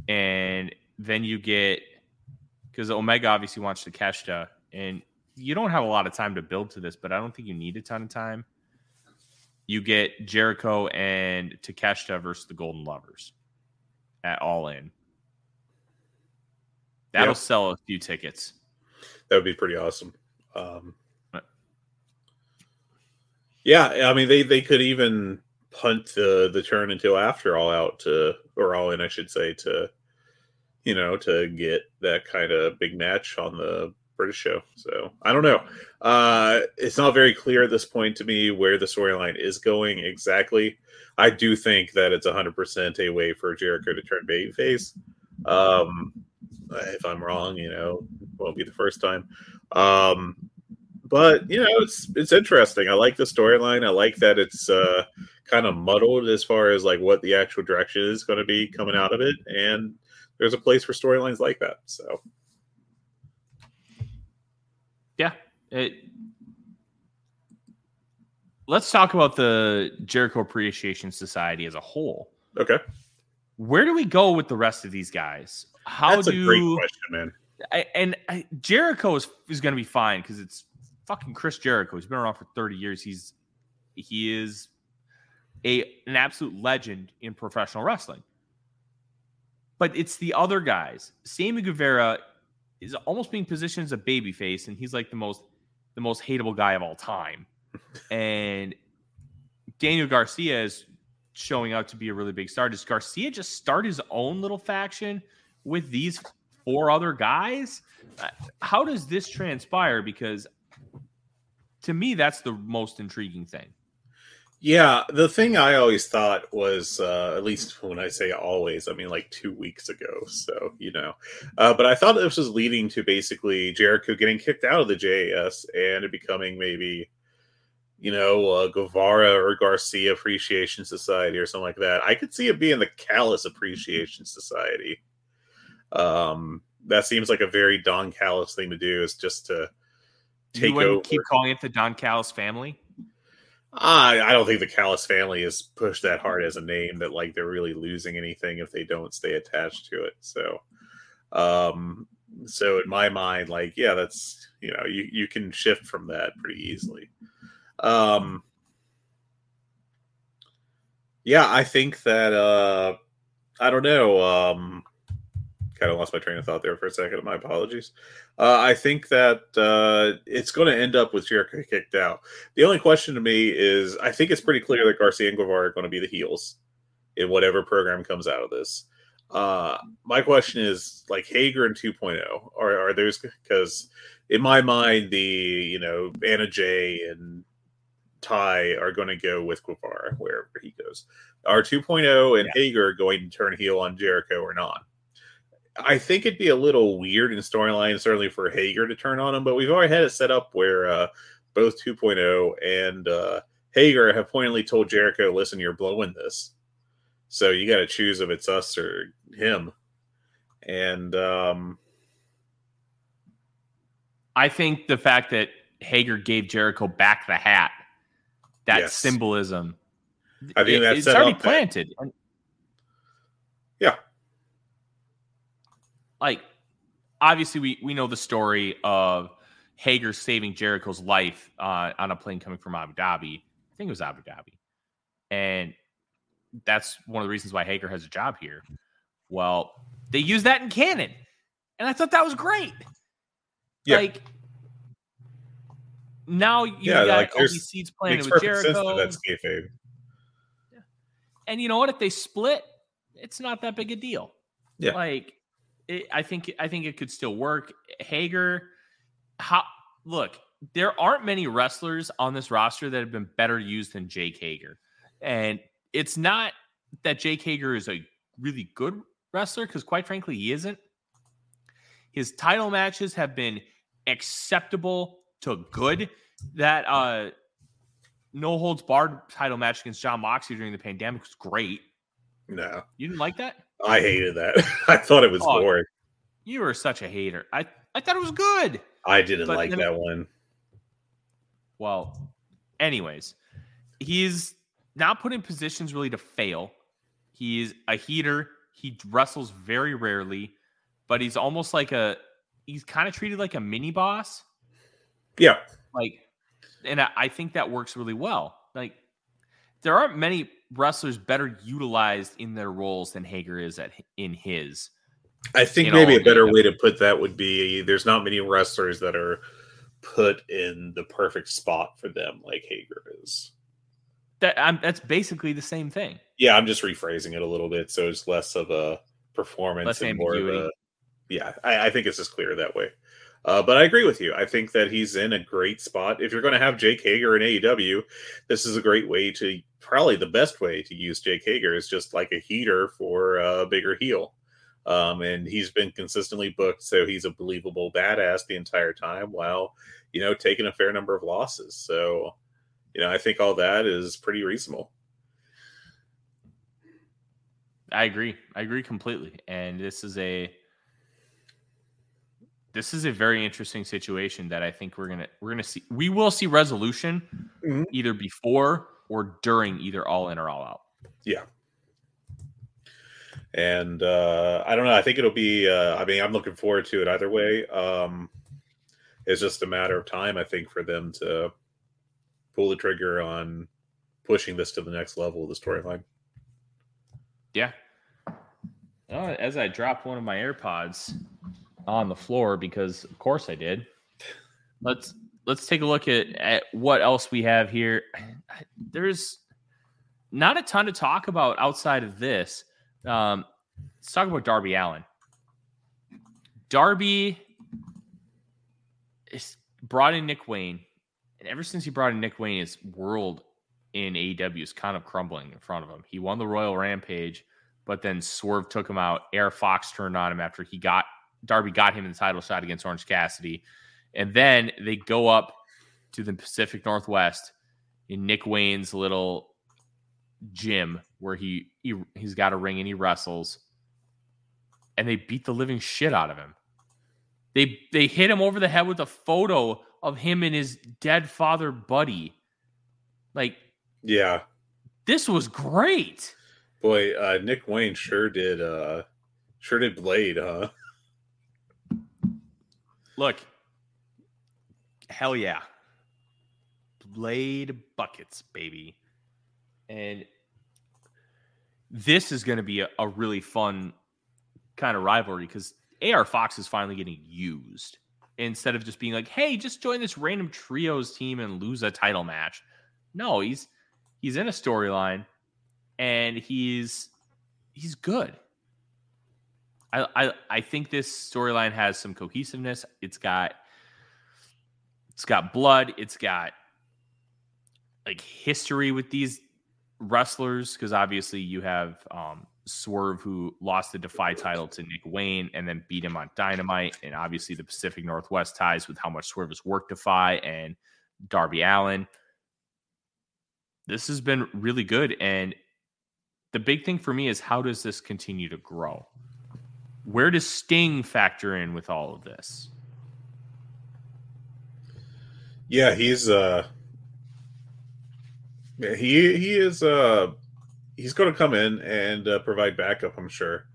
and then you get, because Omega obviously wants to Takeshita and you don't have a lot of time to build to this, but I don't think you need a ton of time. You get Jericho and Takeshita versus the Golden Lovers at All In. That'll yep. sell a few tickets. That would be pretty awesome. Um, yeah, I mean, they, they could even punt the, the turn until after All Out to, or All In, I should say, to, you know, to get that kind of big match on the British show. So I don't know. Uh, it's not very clear at this point to me where the storyline is going exactly. I do think that it's one hundred percent a way for Jericho to turn babyface. Um, if I'm wrong, you know, it won't be the first time. Um, but, you know, it's it's interesting. I like the storyline. I like that it's uh, kind of muddled as far as, like, what the actual direction is going to be coming out of it. And there's a place for storylines like that. So, yeah. It... Let's talk about the Jericho Appreciation Society as a whole. Okay. Where do we go with the rest of these guys? How That's do... a great question, man. I, and I, Jericho is, is going to be fine because it's fucking Chris Jericho. He's been around for thirty years. He's he is a an absolute legend in professional wrestling. But it's the other guys. Sammy Guevara is almost being positioned as a babyface, and he's like the most the most hateable guy of all time. And Daniel Garcia is showing up to be a really big star. Does Garcia just start his own little faction with these four other guys? How does this transpire? Because to me, that's the most intriguing thing. Yeah, the thing I always thought was, uh, at least when I say always, I mean like two weeks ago. So, you know, uh, but I thought this was leading to basically Jericho getting kicked out of the J A S and it becoming maybe, you know, uh, Guevara or Garcia Appreciation Society or something like that. I could see it being the Callis Appreciation Society. Um, that seems like a very Don Callis thing to do, is just to take you over. Keep calling it the Don Callis family. I, I don't think the Callis family is pushed that hard as a name that like they're really losing anything if they don't stay attached to it. So, um, so in my mind, like, yeah, that's, you know, you, you can shift from that pretty easily. Um, yeah, I think that, uh, I don't know. Um, Kind of lost my train of thought there for a second. My apologies. Uh, I think that uh, it's going to end up with Jericho kicked out. The only question to me is, I think it's pretty clear that Garcia and Guevara are going to be the heels in whatever program comes out of this. Uh, my question is, like, Hager and two point oh, are, are those, because in my mind, the, you know, Anna Jay and Ty are going to go with Guevara wherever he goes. Are two point oh and yeah. Hager going to turn heel on Jericho or not? I think it'd be a little weird in storyline, certainly for Hager to turn on him, but we've already had it set up where uh, both two point oh and uh, Hager have pointedly told Jericho, listen, you're blowing this. So you got to choose if it's us or him. And um, I think the fact that Hager gave Jericho back the hat, that yes. symbolism, I think it, that's it's set already up planted. That. Yeah. Like, obviously, we, we know the story of Hager saving Jericho's life uh, on a plane coming from Abu Dhabi. I think it was Abu Dhabi. And that's one of the reasons why Hager has a job here. Well, they used that in canon. And I thought that was great. Yeah. Like, now you yeah, got like, O P Seeds playing with Jericho. That's kayfabe. Yeah. And you know what? If they split, it's not that big a deal. Yeah. Like... It, I think I think it could still work. Hager, how, look, there aren't many wrestlers on this roster that have been better used than Jake Hager. And it's not that Jake Hager is a really good wrestler, because quite frankly, he isn't. His title matches have been acceptable to good. That uh, no holds barred title match against Jon Moxley during the pandemic was great. No. You didn't like that? I hated that. I thought it was oh, boring. You were such a hater. I, I thought it was good. I didn't but like then, that one. Well, anyways, he's not put in positions really to fail. He's a heater. He wrestles very rarely, but he's almost like a, he's kind of treated like a mini boss. Yeah. Like, and I, I think that works really well. Like, there aren't many wrestlers better utilized in their roles than Hager is at in his. I think maybe a better way to put that would be there's not many wrestlers that are put in the perfect spot for them like Hager is. That I'm, that's basically the same thing. Yeah, I'm just rephrasing it a little bit, so it's less of a performance less and ambiguity. More of a. Yeah, I, I think it's just clearer that way. Uh, but I agree with you. I think that he's in a great spot. If you're going to have Jake Hager in A E W, this is a great way to, probably the best way to use Jake Hager is just like a heater for a bigger heel. Um, and he's been consistently booked, so he's a believable badass the entire time while, you know, taking a fair number of losses. So, you know, I think all that is pretty reasonable. I agree. I agree completely. And this is a This is a very interesting situation that I think we're gonna we're gonna see. We will see resolution mm-hmm. either before or during either All In or All Out. Yeah. And uh, I don't know. I think it'll be. Uh, I mean, I'm looking forward to it either way. Um, it's just a matter of time, I think, for them to pull the trigger on pushing this to the next level of the storyline. Yeah. Oh, as I dropped one of my AirPods on the floor, because of course I did. Let's let's take a look at, at what else we have here. There's not a ton to talk about outside of this. Um, let's talk about Darby Allin. Darby is brought in Nick Wayne, and ever since he brought in Nick Wayne, his world in A E W is kind of crumbling in front of him. He won the Royal Rampage, but then Swerve took him out. Air Fox turned on him after he got Darby got him in the title shot against Orange Cassidy. And then they go up to the Pacific Northwest in Nick Wayne's little gym where he, he, he's got a ring and he wrestles. And they beat the living shit out of him. They they hit him over the head with a photo of him and his dead father, Buddy. Like, yeah. This was great. Boy, uh, Nick Wayne sure did, uh, sure did Blade, huh? Look, hell yeah. Blade buckets, baby. And this is going to be a, a really fun kind of rivalry because A R Fox is finally getting used. Instead of just being like, hey, just join this random trios team and lose a title match. No, he's he's in a storyline, and he's he's good. I, I think this storyline has some cohesiveness. It's got, it's got blood. It's got like history with these wrestlers because obviously you have um, Swerve who lost the Defy title to Nick Wayne and then beat him on Dynamite, and obviously the Pacific Northwest ties with how much Swerve has worked Defy and Darby Allin. This has been really good, and the big thing for me is how does this continue to grow? Where does Sting factor in with all of this? Yeah, he's uh, he he is uh, he's going to come in and uh, provide backup, I'm sure,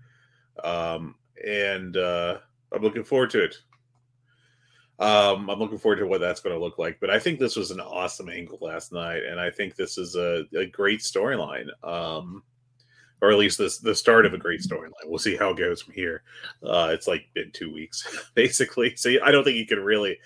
um, and uh, I'm looking forward to it. Um, I'm looking forward to what that's going to look like. But I think this was an awesome angle last night, and I think this is a, a great storyline. Um, Or at least this, the start of a great storyline. We'll see how it goes from here. Uh, it's like been two weeks, basically. So I don't think you can really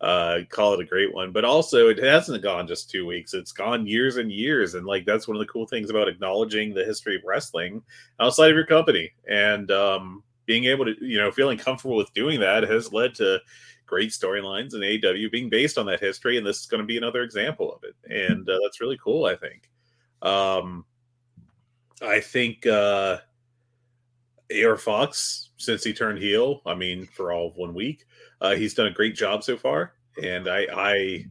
uh, call it a great one. But also, it hasn't gone just two weeks. It's gone years and years. And like that's one of the cool things about acknowledging the history of wrestling outside of your company. And um, being able to, you know, feeling comfortable with doing that has led to great storylines, and A E W being based on that history. And this is going to be another example of it. And uh, that's really cool, I think. Um I think uh, A R Fox, since he turned heel, I mean, for all of one week, uh, he's done a great job so far. And I, I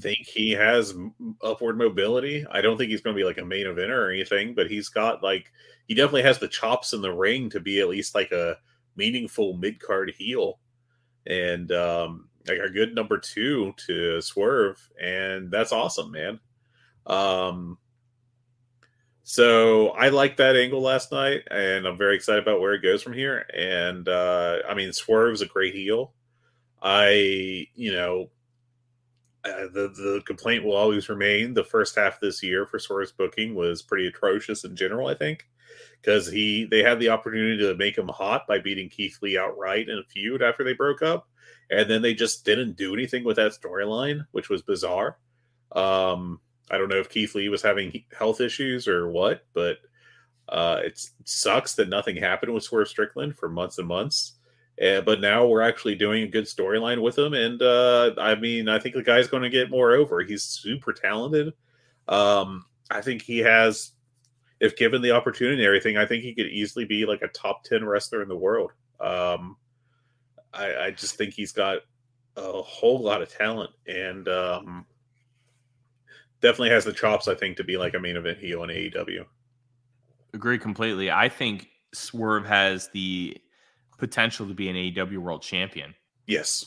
think he has upward mobility. I don't think he's going to be like a main eventer or anything, but he's got like, he definitely has the chops in the ring to be at least like a meaningful mid-card heel. And um, like a good number two to Swerve. And that's awesome, man. Um, So I liked that angle last night, and I'm very excited about where it goes from here. And, uh, I mean, Swerve's a great heel. I, you know, uh, the, the complaint will always remain the first half of this year for Swerve's booking was pretty atrocious in general, I think, because he they had the opportunity to make him hot by beating Keith Lee outright in a feud after they broke up, and then they just didn't do anything with that storyline, which was bizarre. Um I don't know if Keith Lee was having health issues or what, but uh, it's, it sucks that nothing happened with Swerve Strickland for months and months. Uh, but now we're actually doing a good storyline with him. And uh, I mean, I think the guy's going to get more over. He's super talented. Um, I think he has, if given the opportunity and everything, I think he could easily be like a top ten wrestler in the world. Um, I, I just think he's got a whole lot of talent and um, definitely has the chops, I think, to be like a main event heel in A E W. Agree completely. I think Swerve has the potential to be an A E W world champion. Yes.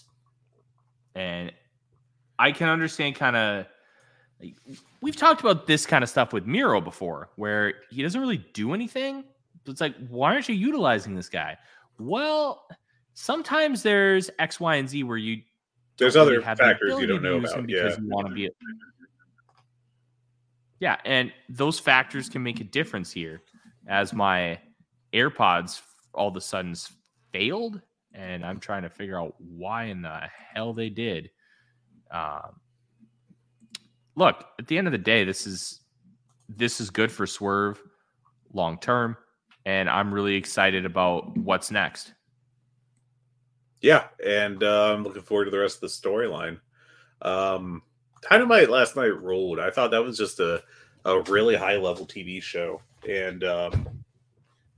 And I can understand kind of, like, we've talked about this kind of stuff with Miro before, where he doesn't really do anything. It's like, why aren't you utilizing this guy? Well, sometimes there's X, Y, and Z where you there's really other factors you don't know about. Yeah. You want to be a, yeah, and those factors can make a difference here. As my AirPods all of a sudden failed, and I'm trying to figure out why in the hell they did. Um, look, at the end of the day, this is this is good for Swerve long term, and I'm really excited about what's next. Yeah, and uh, I'm looking forward to the rest of the storyline. Um, Dynamite last night rolled. I thought that was just a, a really high-level T V show. And um,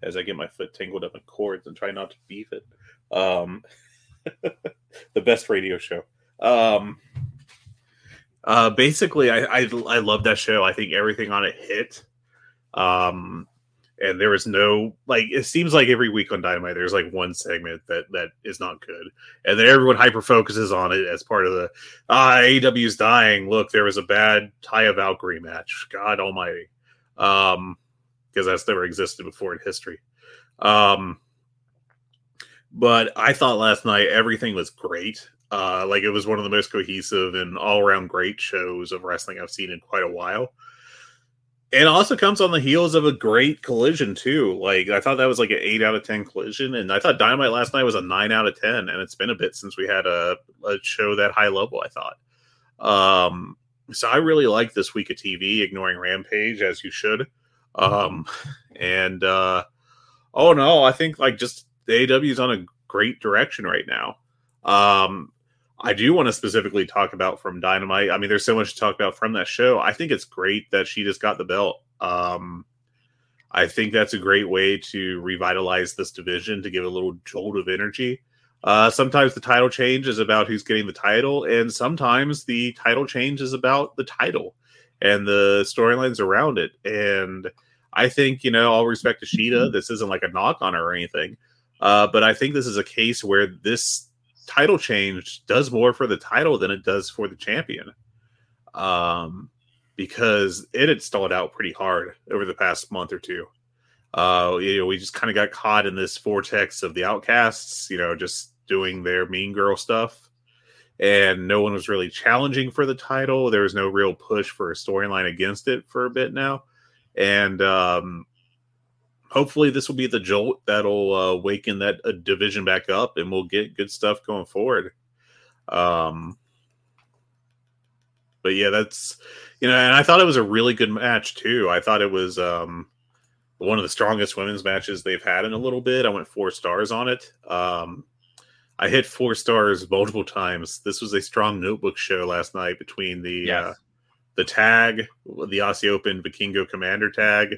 as I get my foot tangled up in cords and try not to beef it, um, the best radio show. Um, uh, basically, I, I I love that show. I think everything on it hit. Um And there is no, like, it seems like every week on Dynamite, there's like one segment that, that is not good. And then everyone hyper-focuses on it as part of the, ah, A E W's dying. Look, there was a bad Taya Valkyrie match. God almighty. Um, because that's never existed before in history. Um, but I thought last night everything was great. Uh, like, it was one of the most cohesive and all-around great shows of wrestling I've seen in quite a while. And also comes on the heels of a great Collision, too. Like, I thought that was like an eight out of ten Collision. And I thought Dynamite last night was a nine out of ten. And it's been a bit since we had a, a show that high level, I thought. Um, so I really like this week of T V, ignoring Rampage, as you should. Um, and, uh, oh, no, I think, like, just the A E W is on a great direction right now. Um, I do want to specifically talk about from Dynamite. I mean, there's so much to talk about from that show. I think it's great that she just got the belt. Um, I think that's a great way to revitalize this division, to give it a little jolt of energy. Uh, sometimes the title change is about who's getting the title, and sometimes the title change is about the title and the storylines around it. And I think, you know, all respect to Shida, this isn't like a knock on her or anything, uh, but I think this is a case where this title change does more for the title than it does for the champion, um, because it had stalled out pretty hard over the past month or two. Uh, you know, we just kind of got caught in this vortex of the Outcasts, you know, just doing their mean girl stuff, and no one was really challenging for the title. There was no real push for a storyline against it for a bit now, and um, hopefully this will be the jolt that'll uh, waken that uh, division back up, and we'll get good stuff going forward. Um, but yeah, that's, you know, and I thought it was a really good match too. I thought it was um, one of the strongest women's matches they've had in a little bit. I went four stars on it. Um, I hit four stars multiple times. This was a strong notebook show last night between the, yes. uh, the tag, the Aussie Open Vikingo Commander tag,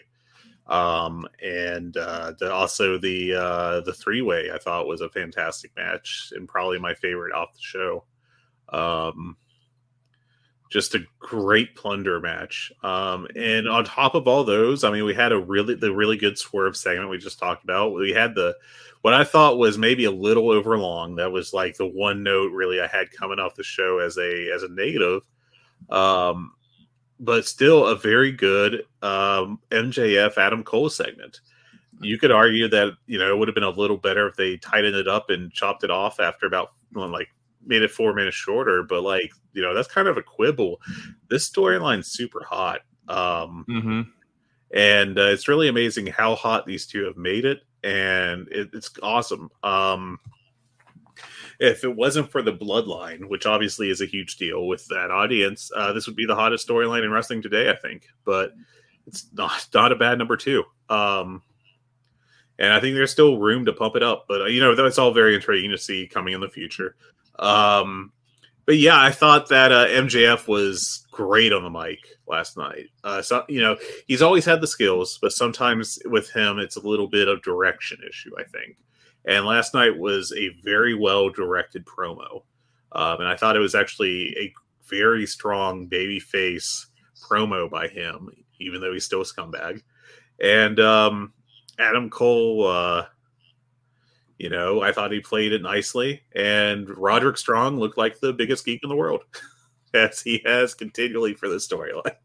Um and uh, the, also the uh, the three way I thought was a fantastic match and probably my favorite off the show. Um, just a great plunder match. Um, and on top of all those, I mean, we had a really the really good Swerve segment we just talked about. We had the what I thought was maybe a little over long. That was like the one note really I had coming off the show as a as a negative. Um, But still a very good um, M J F Adam Cole segment. You could argue that, you know, it would have been a little better if they tightened it up and chopped it off after about, well, like, made it four minutes shorter. But, like, you know, that's kind of a quibble. This storyline's super hot. Um, mm-hmm. And uh, it's really amazing how hot these two have made it. And it, it's awesome. Um, if it wasn't for the Bloodline, which obviously is a huge deal with that audience, uh, this would be the hottest storyline in wrestling today, I think. But it's not not a bad number two. Um, and I think there's still room to pump it up. But, uh, you know, that's all very intriguing to see coming in the future. Um, but, yeah, I thought that uh, M J F was great on the mic last night. Uh, so, you know, he's always had the skills, but sometimes with him it's a little bit of direction issue, I think. And last night was a very well-directed promo. Um, and I thought it was actually a very strong babyface promo by him, even though he's still a scumbag. And um, Adam Cole, uh, you know, I thought he played it nicely. And Roderick Strong looked like the biggest geek in the world, as he has continually for this storyline.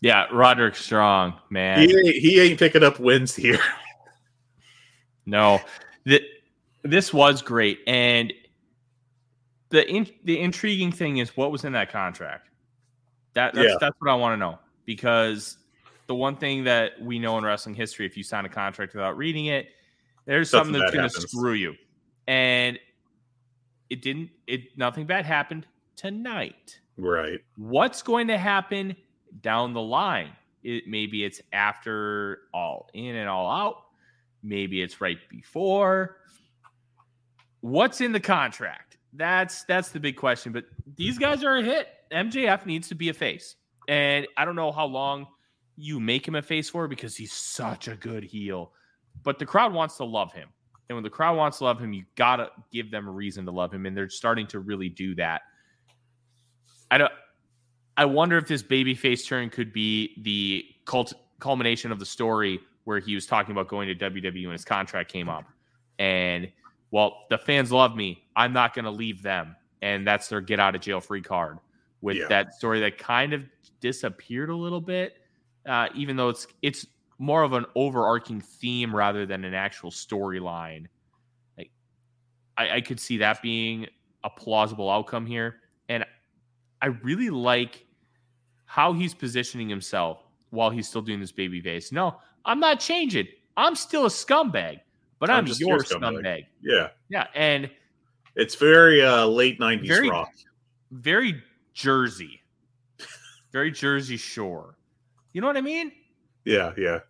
Yeah, Roderick Strong, man. He, he ain't picking up wins here. No, the, this was great. And the in, the intriguing thing is what was in that contract. That That's, yeah. that's what I want to know. Because the one thing that we know in wrestling history, if you sign a contract without reading it, there's something, something that's going to screw you. And it didn't. It nothing bad happened tonight. Right. What's going to happen down the line? It maybe it's after All In and All Out. Maybe it's right before. What's in the contract? That's that's the big question. But these guys are a hit. M J F needs to be a face. And I don't know how long you make him a face for because he's such a good heel. But the crowd wants to love him. And when the crowd wants to love him, you got to give them a reason to love him. And they're starting to really do that. I don't. I wonder if this babyface turn could be the cult, culmination of the story where he was talking about going to W W E when his contract came up. And, well, the fans love me. I'm not going to leave them. And that's their get-out-of-jail-free card with yeah. that story that kind of disappeared a little bit, uh, even though it's it's more of an overarching theme rather than an actual storyline. Like, I, I could see that being a plausible outcome here. And I really like how he's positioning himself while he's still doing this baby face. No, I'm not changing. I'm still a scumbag, but I'm, I'm your scumbag. scumbag. Yeah. Yeah. And it's very uh, late nineties very, rock. Very Jersey. Very Jersey Shore. You know what I mean? Yeah. Yeah.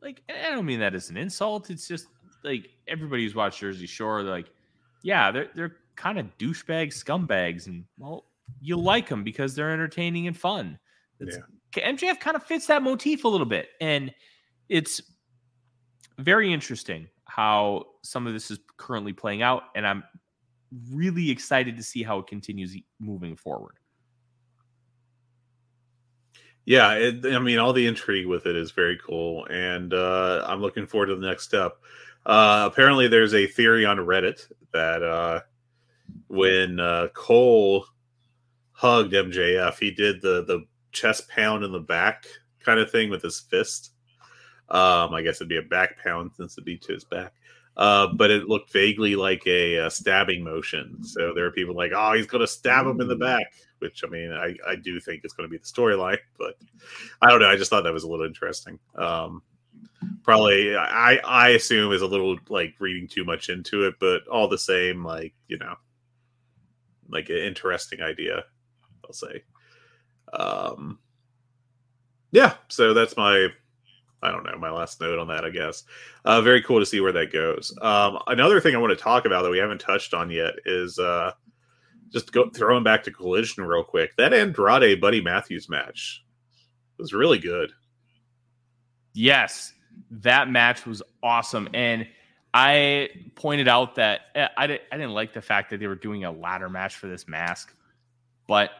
Like, I don't mean that as an insult. It's just like everybody who's watched Jersey Shore, they're like, yeah, they're, they're kind of douchebag scumbags. And, well, you like them because they're entertaining and fun. It's, yeah. M J F kind of fits that motif a little bit, and it's very interesting how some of this is currently playing out, and I'm really excited to see how it continues moving forward. Yeah, it, I mean, all the intrigue with it is very cool, and uh, I'm looking forward to the next step. Uh, apparently, there's a theory on Reddit that uh, when uh, Cole hugged M J F, he did the the chest pound in the back kind of thing with his fist. Um, I guess it'd be a back pound since it'd be to his back. Uh, but it looked vaguely like a, a stabbing motion. So there are people like, oh, he's going to stab him in the back, which, I mean, I, I do think it's going to be the storyline, but I don't know. I just thought that was a little interesting. Um, probably, I, I assume is a little like reading too much into it, but all the same, like, you know, like an interesting idea, I'll say. Um, yeah, so that's my, I don't know, my last note on that, I guess. Uh, very cool to see where that goes. Um, another thing I want to talk about that we haven't touched on yet is uh, just go, throwing back to Collision real quick. That Andrade Buddy Matthews match was really good. Yes, that match was awesome. And I pointed out that I didn't, I didn't like the fact that they were doing a ladder match for this mask, but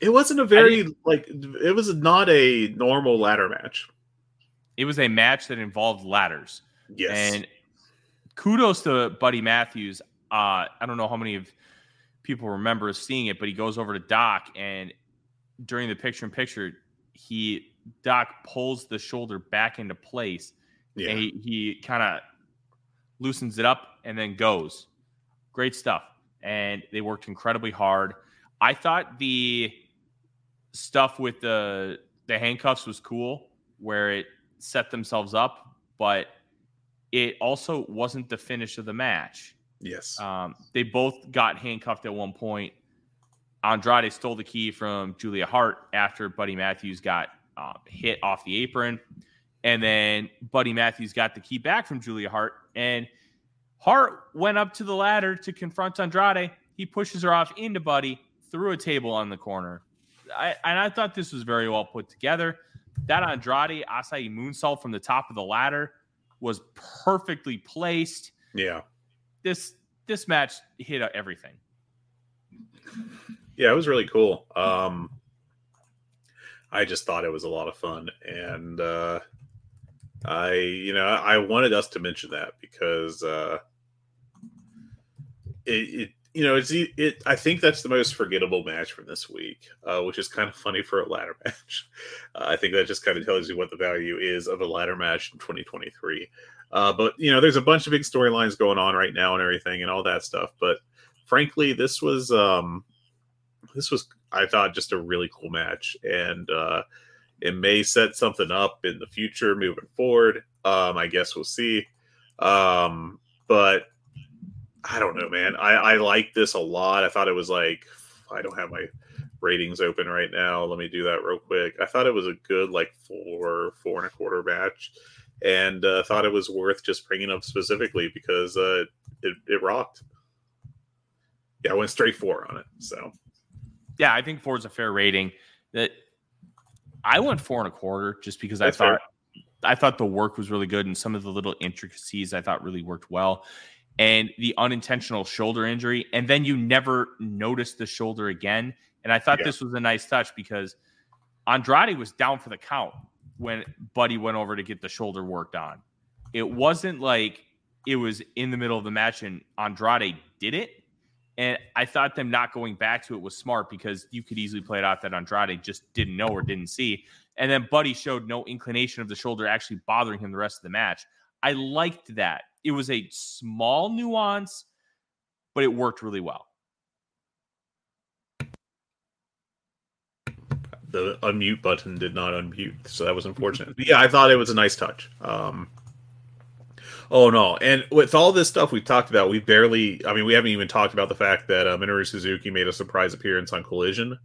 it wasn't a very, like, it was not a normal ladder match. It was a match that involved ladders. Yes. And kudos to Buddy Matthews. Uh, I don't know how many of people remember seeing it, but he goes over to Doc, and during the picture-in-picture, he Doc pulls the shoulder back into place, yeah. and he, he kind of loosens it up and then goes. Great stuff. And they worked incredibly hard. I thought the stuff with the the handcuffs was cool, where it set themselves up, but it also wasn't the finish of the match. Yes. Um, they both got handcuffed at one point. Andrade stole the key from Julia Hart after Buddy Matthews got uh, hit off the apron. And then Buddy Matthews got the key back from Julia Hart. And Hart went up to the ladder to confront Andrade. He pushes her off into Buddy, threw a table on the corner. I, and I thought this was very well put together. That Andrade Acai moonsault from the top of the ladder was perfectly placed. Yeah. This this match hit everything. Yeah, it was really cool. Um, I just thought it was a lot of fun, and uh, I, you know, I wanted us to mention that because uh, it, it, you know, it's it. I think that's the most forgettable match from this week, uh, which is kind of funny for a ladder match. Uh, I think that just kind of tells you what the value is of a ladder match in twenty twenty-three. Uh, but you know, there's a bunch of big storylines going on right now and everything and all that stuff. But frankly, this was um, this was I thought just a really cool match, and uh, it may set something up in the future moving forward. Um, I guess we'll see. Um, but I don't know, man. I, I like this a lot. I thought it was like I don't have my ratings open right now. Let me do that real quick. I thought it was a good like four four and a quarter match. And uh, thought it was worth just bringing up specifically because uh, it, it rocked. Yeah, I went straight four on it. So, yeah, I think four is a fair rating. That I went four and a quarter just because That's I thought fair. I thought the work was really good and some of the little intricacies I thought really worked well, and the unintentional shoulder injury, and then you never noticed the shoulder again. And I thought yeah. this was a nice touch because Andrade was down for the count when Buddy went over to get the shoulder worked on. It wasn't like it was in the middle of the match and Andrade did it. And I thought them not going back to it was smart because you could easily play it out that Andrade just didn't know or didn't see. And then Buddy showed no inclination of the shoulder actually bothering him the rest of the match. I liked that. It was a small nuance, but it worked really well. The unmute button did not unmute, so that was unfortunate. But yeah, I thought it was a nice touch. Um, oh, no. And with all this stuff we've talked about, we barely... I mean, we haven't even talked about the fact that uh, Minoru Suzuki made a surprise appearance on Collision.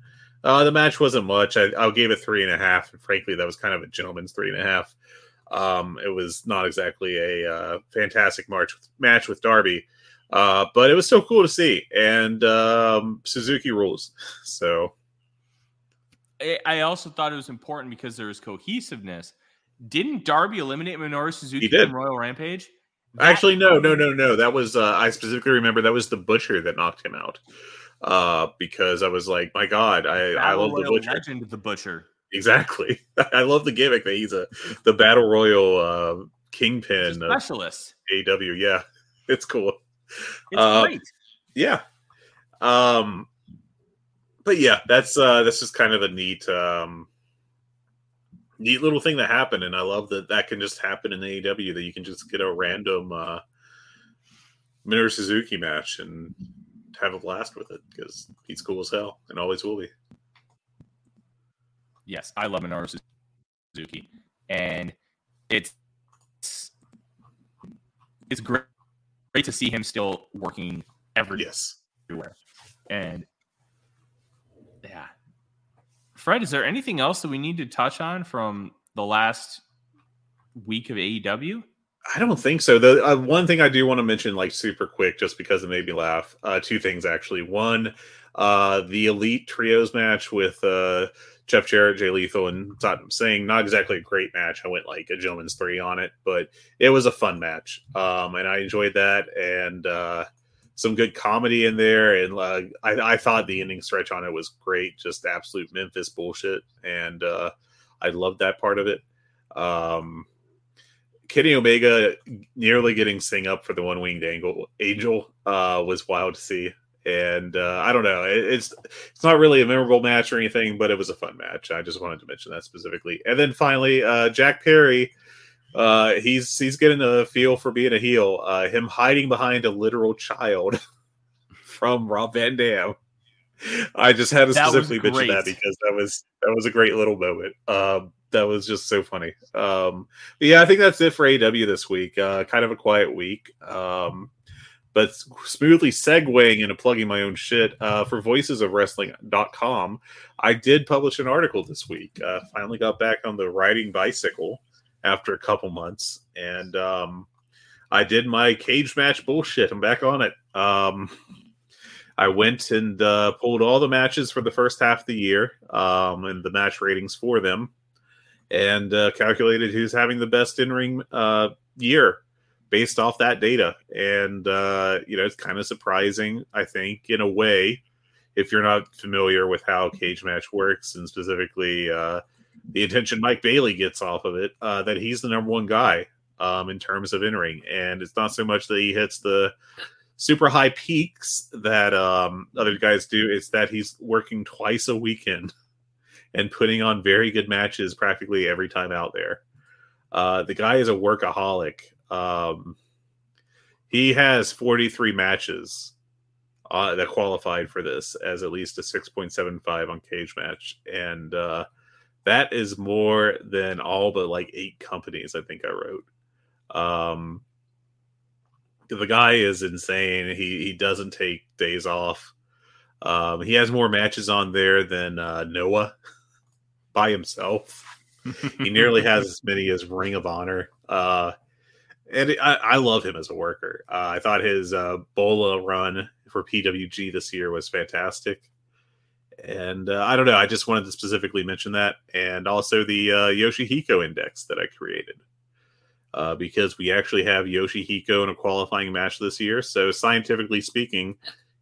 Uh, the match wasn't much. I, I gave it three and a half. And frankly, that was kind of a gentleman's three and a half. Um, it was not exactly a uh, fantastic march, match with Darby, uh, but it was still cool to see. And um, Suzuki rules, so... I also thought it was important because there was cohesiveness. Didn't Darby eliminate Minoru Suzuki from Royal Rampage? That Actually, no, no, no, no. That was, uh, I specifically remember that was the Butcher that knocked him out. Uh, because I was like, my God, I, I love the Butcher. Legend of the Butcher. Exactly. I love the gimmick that he's a the Battle Royal uh, Kingpin. Specialist. A W, yeah. It's cool. It's uh, great. Yeah. Um... But yeah, that's uh, that's just kind of a neat, um, neat little thing that happened, and I love that that can just happen in A E W, that you can just get a random uh, Minoru Suzuki match and have a blast with it because he's cool as hell and always will be. Yes, I love Minoru Suzuki, and it's it's great, great to see him still working every yes. everywhere and. Yeah. Fred, is there anything else that we need to touch on from the last week of A E W? I don't think so. The uh, one thing I do want to mention, like super quick, just because it made me laugh. Uh, two things, actually. One, uh, the Elite Trios match with uh, Jeff Jarrett, Jay Lethal, and Satnam Singh. Not exactly a great match. I went like a gentleman's three on it, but it was a fun match. Um, and I enjoyed that. And, uh, some good comedy in there, and uh, I, I thought the ending stretch on it was great. Just absolute Memphis bullshit, and uh, I loved that part of it. Um, Kenny Omega nearly getting Sing up for the one-winged angle, angel uh, was wild to see, and uh, I don't know. It, it's it's not really a memorable match or anything, but it was a fun match. I just wanted to mention that specifically. And then finally, uh, Jack Perry... Uh, he's he's getting a feel for being a heel. Uh, him hiding behind a literal child from Rob Van Dam. I just had to that specifically mention that because that was that was a great little moment. Um, that was just so funny. Um, but yeah, I think that's it for A E W this week. Uh, kind of a quiet week. Um, but smoothly segueing into plugging my own shit, uh, for voices of wrestling dot com, I did publish an article this week. Uh, finally got back on the riding bicycle after a couple months, and um, I did my cage match bullshit. I'm back on it. Um, I went and uh, pulled all the matches for the first half of the year, um, and the match ratings for them, and uh, calculated who's having the best in-ring uh, year based off that data. And, uh, you know, it's kind of surprising, I think, in a way, if you're not familiar with how Cage Match works, and specifically uh, the attention Mike Bailey gets off of it, uh, that he's the number one guy um, in terms of in-ring. And it's not so much that he hits the super high peaks that um, other guys do. It's that he's working twice a weekend and putting on very good matches practically every time out there. Uh, the guy is a workaholic. Um, he has forty-three matches uh, that qualified for this as at least a six point seven five on Cage Match. And uh, that is more than all but like eight companies, I think I wrote. Um, the guy is insane. He, he doesn't take days off. Um, he has more matches on there than uh, Noah by himself. He nearly has as many as Ring of Honor. Uh, And I, I love him as a worker. Uh, I thought his uh, Bola run for P W G this year was fantastic. And uh, I don't know. I just wanted to specifically mention that. And also the uh, Yoshihiko index that I created. Uh, because we actually have Yoshihiko in a qualifying match this year. So scientifically speaking,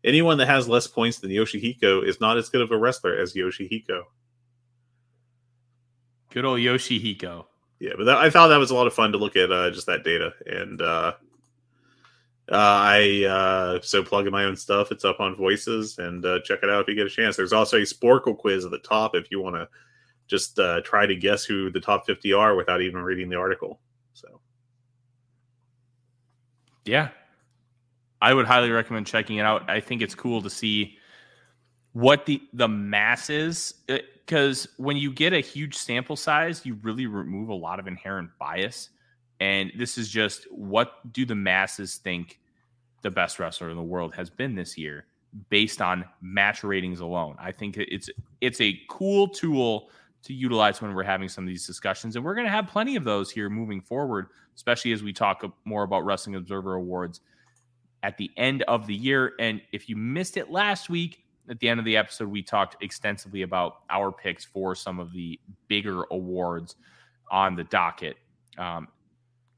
anyone that has less points than Yoshihiko is not as good of a wrestler as Yoshihiko. Good old Yoshihiko. Yeah, but that, I thought that was a lot of fun to look at uh, just that data. And uh, uh, I uh, so plug in my own stuff. It's up on Voices, and uh, check it out if you get a chance. There's also a Sporkle quiz at the top if you want to just uh, try to guess who the top fifty are without even reading the article. So, yeah, I would highly recommend checking it out. I think it's cool to see what the, the mass is. It, Because when you get a huge sample size, you really remove a lot of inherent bias. And this is just, what do the masses think the best wrestler in the world has been this year based on match ratings alone? I think it's it's a cool tool to utilize when we're having some of these discussions. And we're going to have plenty of those here moving forward, especially as we talk more about Wrestling Observer Awards at the end of the year. And if you missed it last week, at the end of the episode, we talked extensively about our picks for some of the bigger awards on the docket. Um,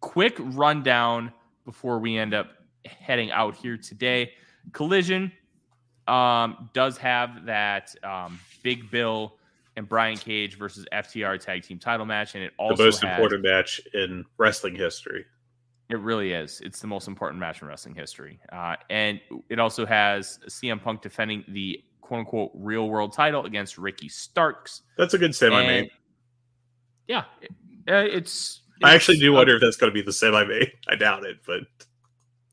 quick rundown before we end up heading out here today. Collision um, does have that um, Big Bill and Brian Cage versus F T R tag team title match, and it also the most has, important match in wrestling history. It really is. It's the most important match in wrestling history. Uh, and it also has C M Punk defending the quote-unquote real-world title against Ricky Starks. That's a good semi-main. Yeah. It, it's, it's... I actually do wonder uh, if that's going to be the semi-main. I doubt it, but...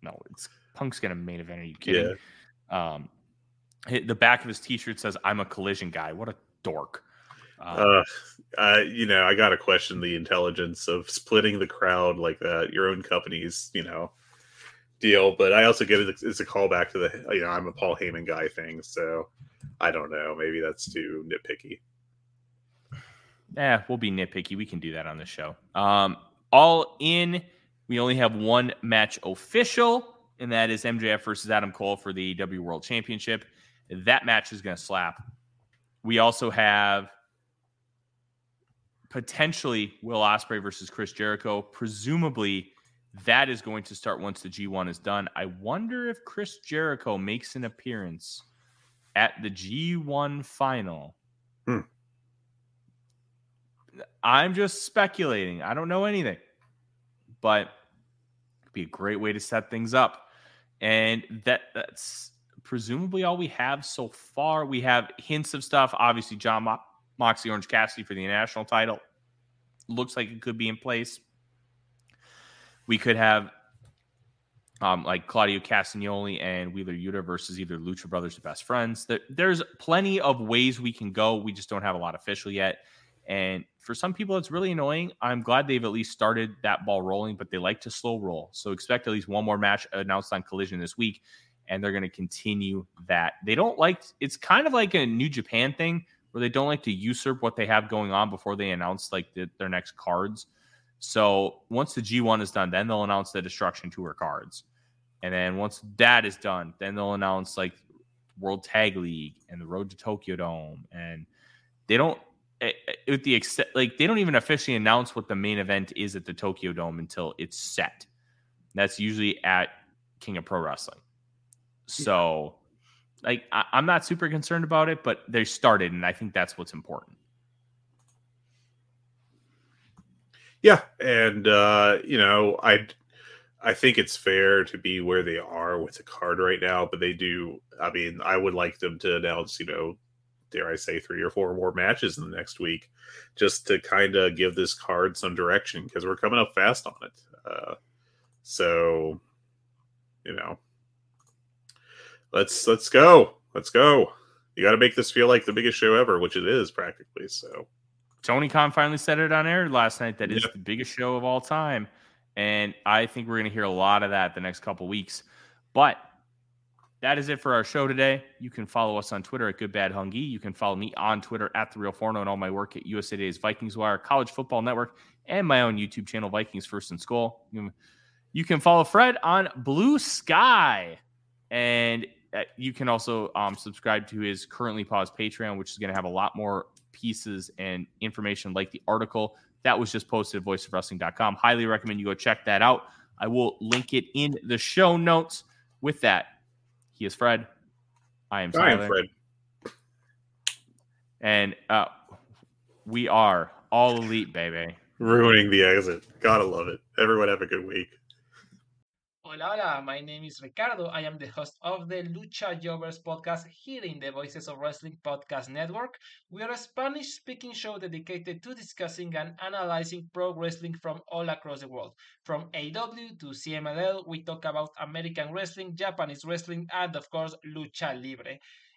No, it's Punk's going to main event. Are you kidding? Yeah. Um, the back of his t-shirt says, "I'm a collision guy." What a dork. Uh, uh, you know, I gotta question the intelligence of splitting the crowd like that. Your own company's, you know, deal. But I also get it, it's a callback to the, you know, I'm a Paul Heyman guy thing. So I don't know. Maybe that's too nitpicky. Yeah, we'll be nitpicky. We can do that on the show. Um, all in, we only have one match official, and that is M J F versus Adam Cole for the A E W World Championship. That match is gonna slap. We also have potentially Will Ospreay versus Chris Jericho. Presumably, that is going to start once the G one is done. I wonder if Chris Jericho makes an appearance at the G one final. Hmm. I'm just speculating. I don't know anything. But it'd be a great way to set things up. And that that's presumably all we have so far. We have hints of stuff. Obviously, John Mop. Moxley, Orange Cassidy for the national title. Looks like it could be in place. We could have um, like Claudio Castagnoli and Wheeler Yuta versus either Lucha Brothers or Best Friends. There, there's plenty of ways we can go. We just don't have a lot official yet. And for some people, it's really annoying. I'm glad they've at least started that ball rolling, but they like to slow roll. So expect at least one more match announced on Collision this week, and they're going to continue that. They don't like, it's kind of like a New Japan thing where they don't like to usurp what they have going on before they announce like the, their next cards. So once the G one is done, then they'll announce the Destruction Tour cards. And then once that is done, then they'll announce like World Tag League and the Road to Tokyo Dome. And they don't, with the extent, like they don't even officially announce what the main event is at the Tokyo Dome until it's set. That's usually at King of Pro Wrestling. So like, I, I'm not super concerned about it, but they started, and I think that's what's important. Yeah, and uh, you know, I I think it's fair to be where they are with the card right now, but they do. I mean, I would like them to announce, you know, dare I say, three or four more matches in the next week, just to kind of give this card some direction, because we're coming up fast on it. Uh, so, you know. Let's let's go. Let's go. You got to make this feel like the biggest show ever, which it is practically. So Tony Khan finally said it on air last night. That yep. is the biggest show of all time. And I think we're going to hear a lot of that the next couple weeks. But that is it for our show today. You can follow us on Twitter at GoodBadHungy. You can follow me on Twitter at TheRealForno and all my work at U S A Today's Vikings Wire, College Football Network, and my own YouTube channel, Vikings First and Skull. You can follow Fred on Blue Sky. And you can also um, subscribe to his Currently Paused Patreon, which is going to have a lot more pieces and information like the article that was just posted at voice of wrestling dot com. Highly recommend you go check that out. I will link it in the show notes. With that, he is Fred. I am Tyler. I am Fred. And uh, we are all elite, baby. Ruining the exit. Gotta love it. Everyone have a good week. Hola, hola, my name is Ricardo. I am the host of the Lucha Jobbers podcast here in the Voices of Wrestling podcast network. We are a Spanish-speaking show dedicated to discussing and analyzing pro wrestling from all across the world. From A E W to C M L L, we talk about American wrestling, Japanese wrestling, and of course, Lucha Libre.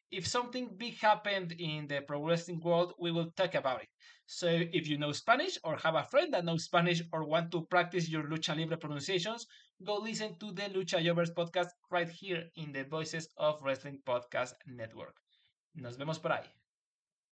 If something big happened in the pro wrestling world, we will talk about it. So if you know Spanish or have a friend that knows Spanish or want to practice your Lucha Libre pronunciations, go listen to the Lucha Jobbers podcast right here in the Voices of Wrestling podcast network. Nos vemos por ahí.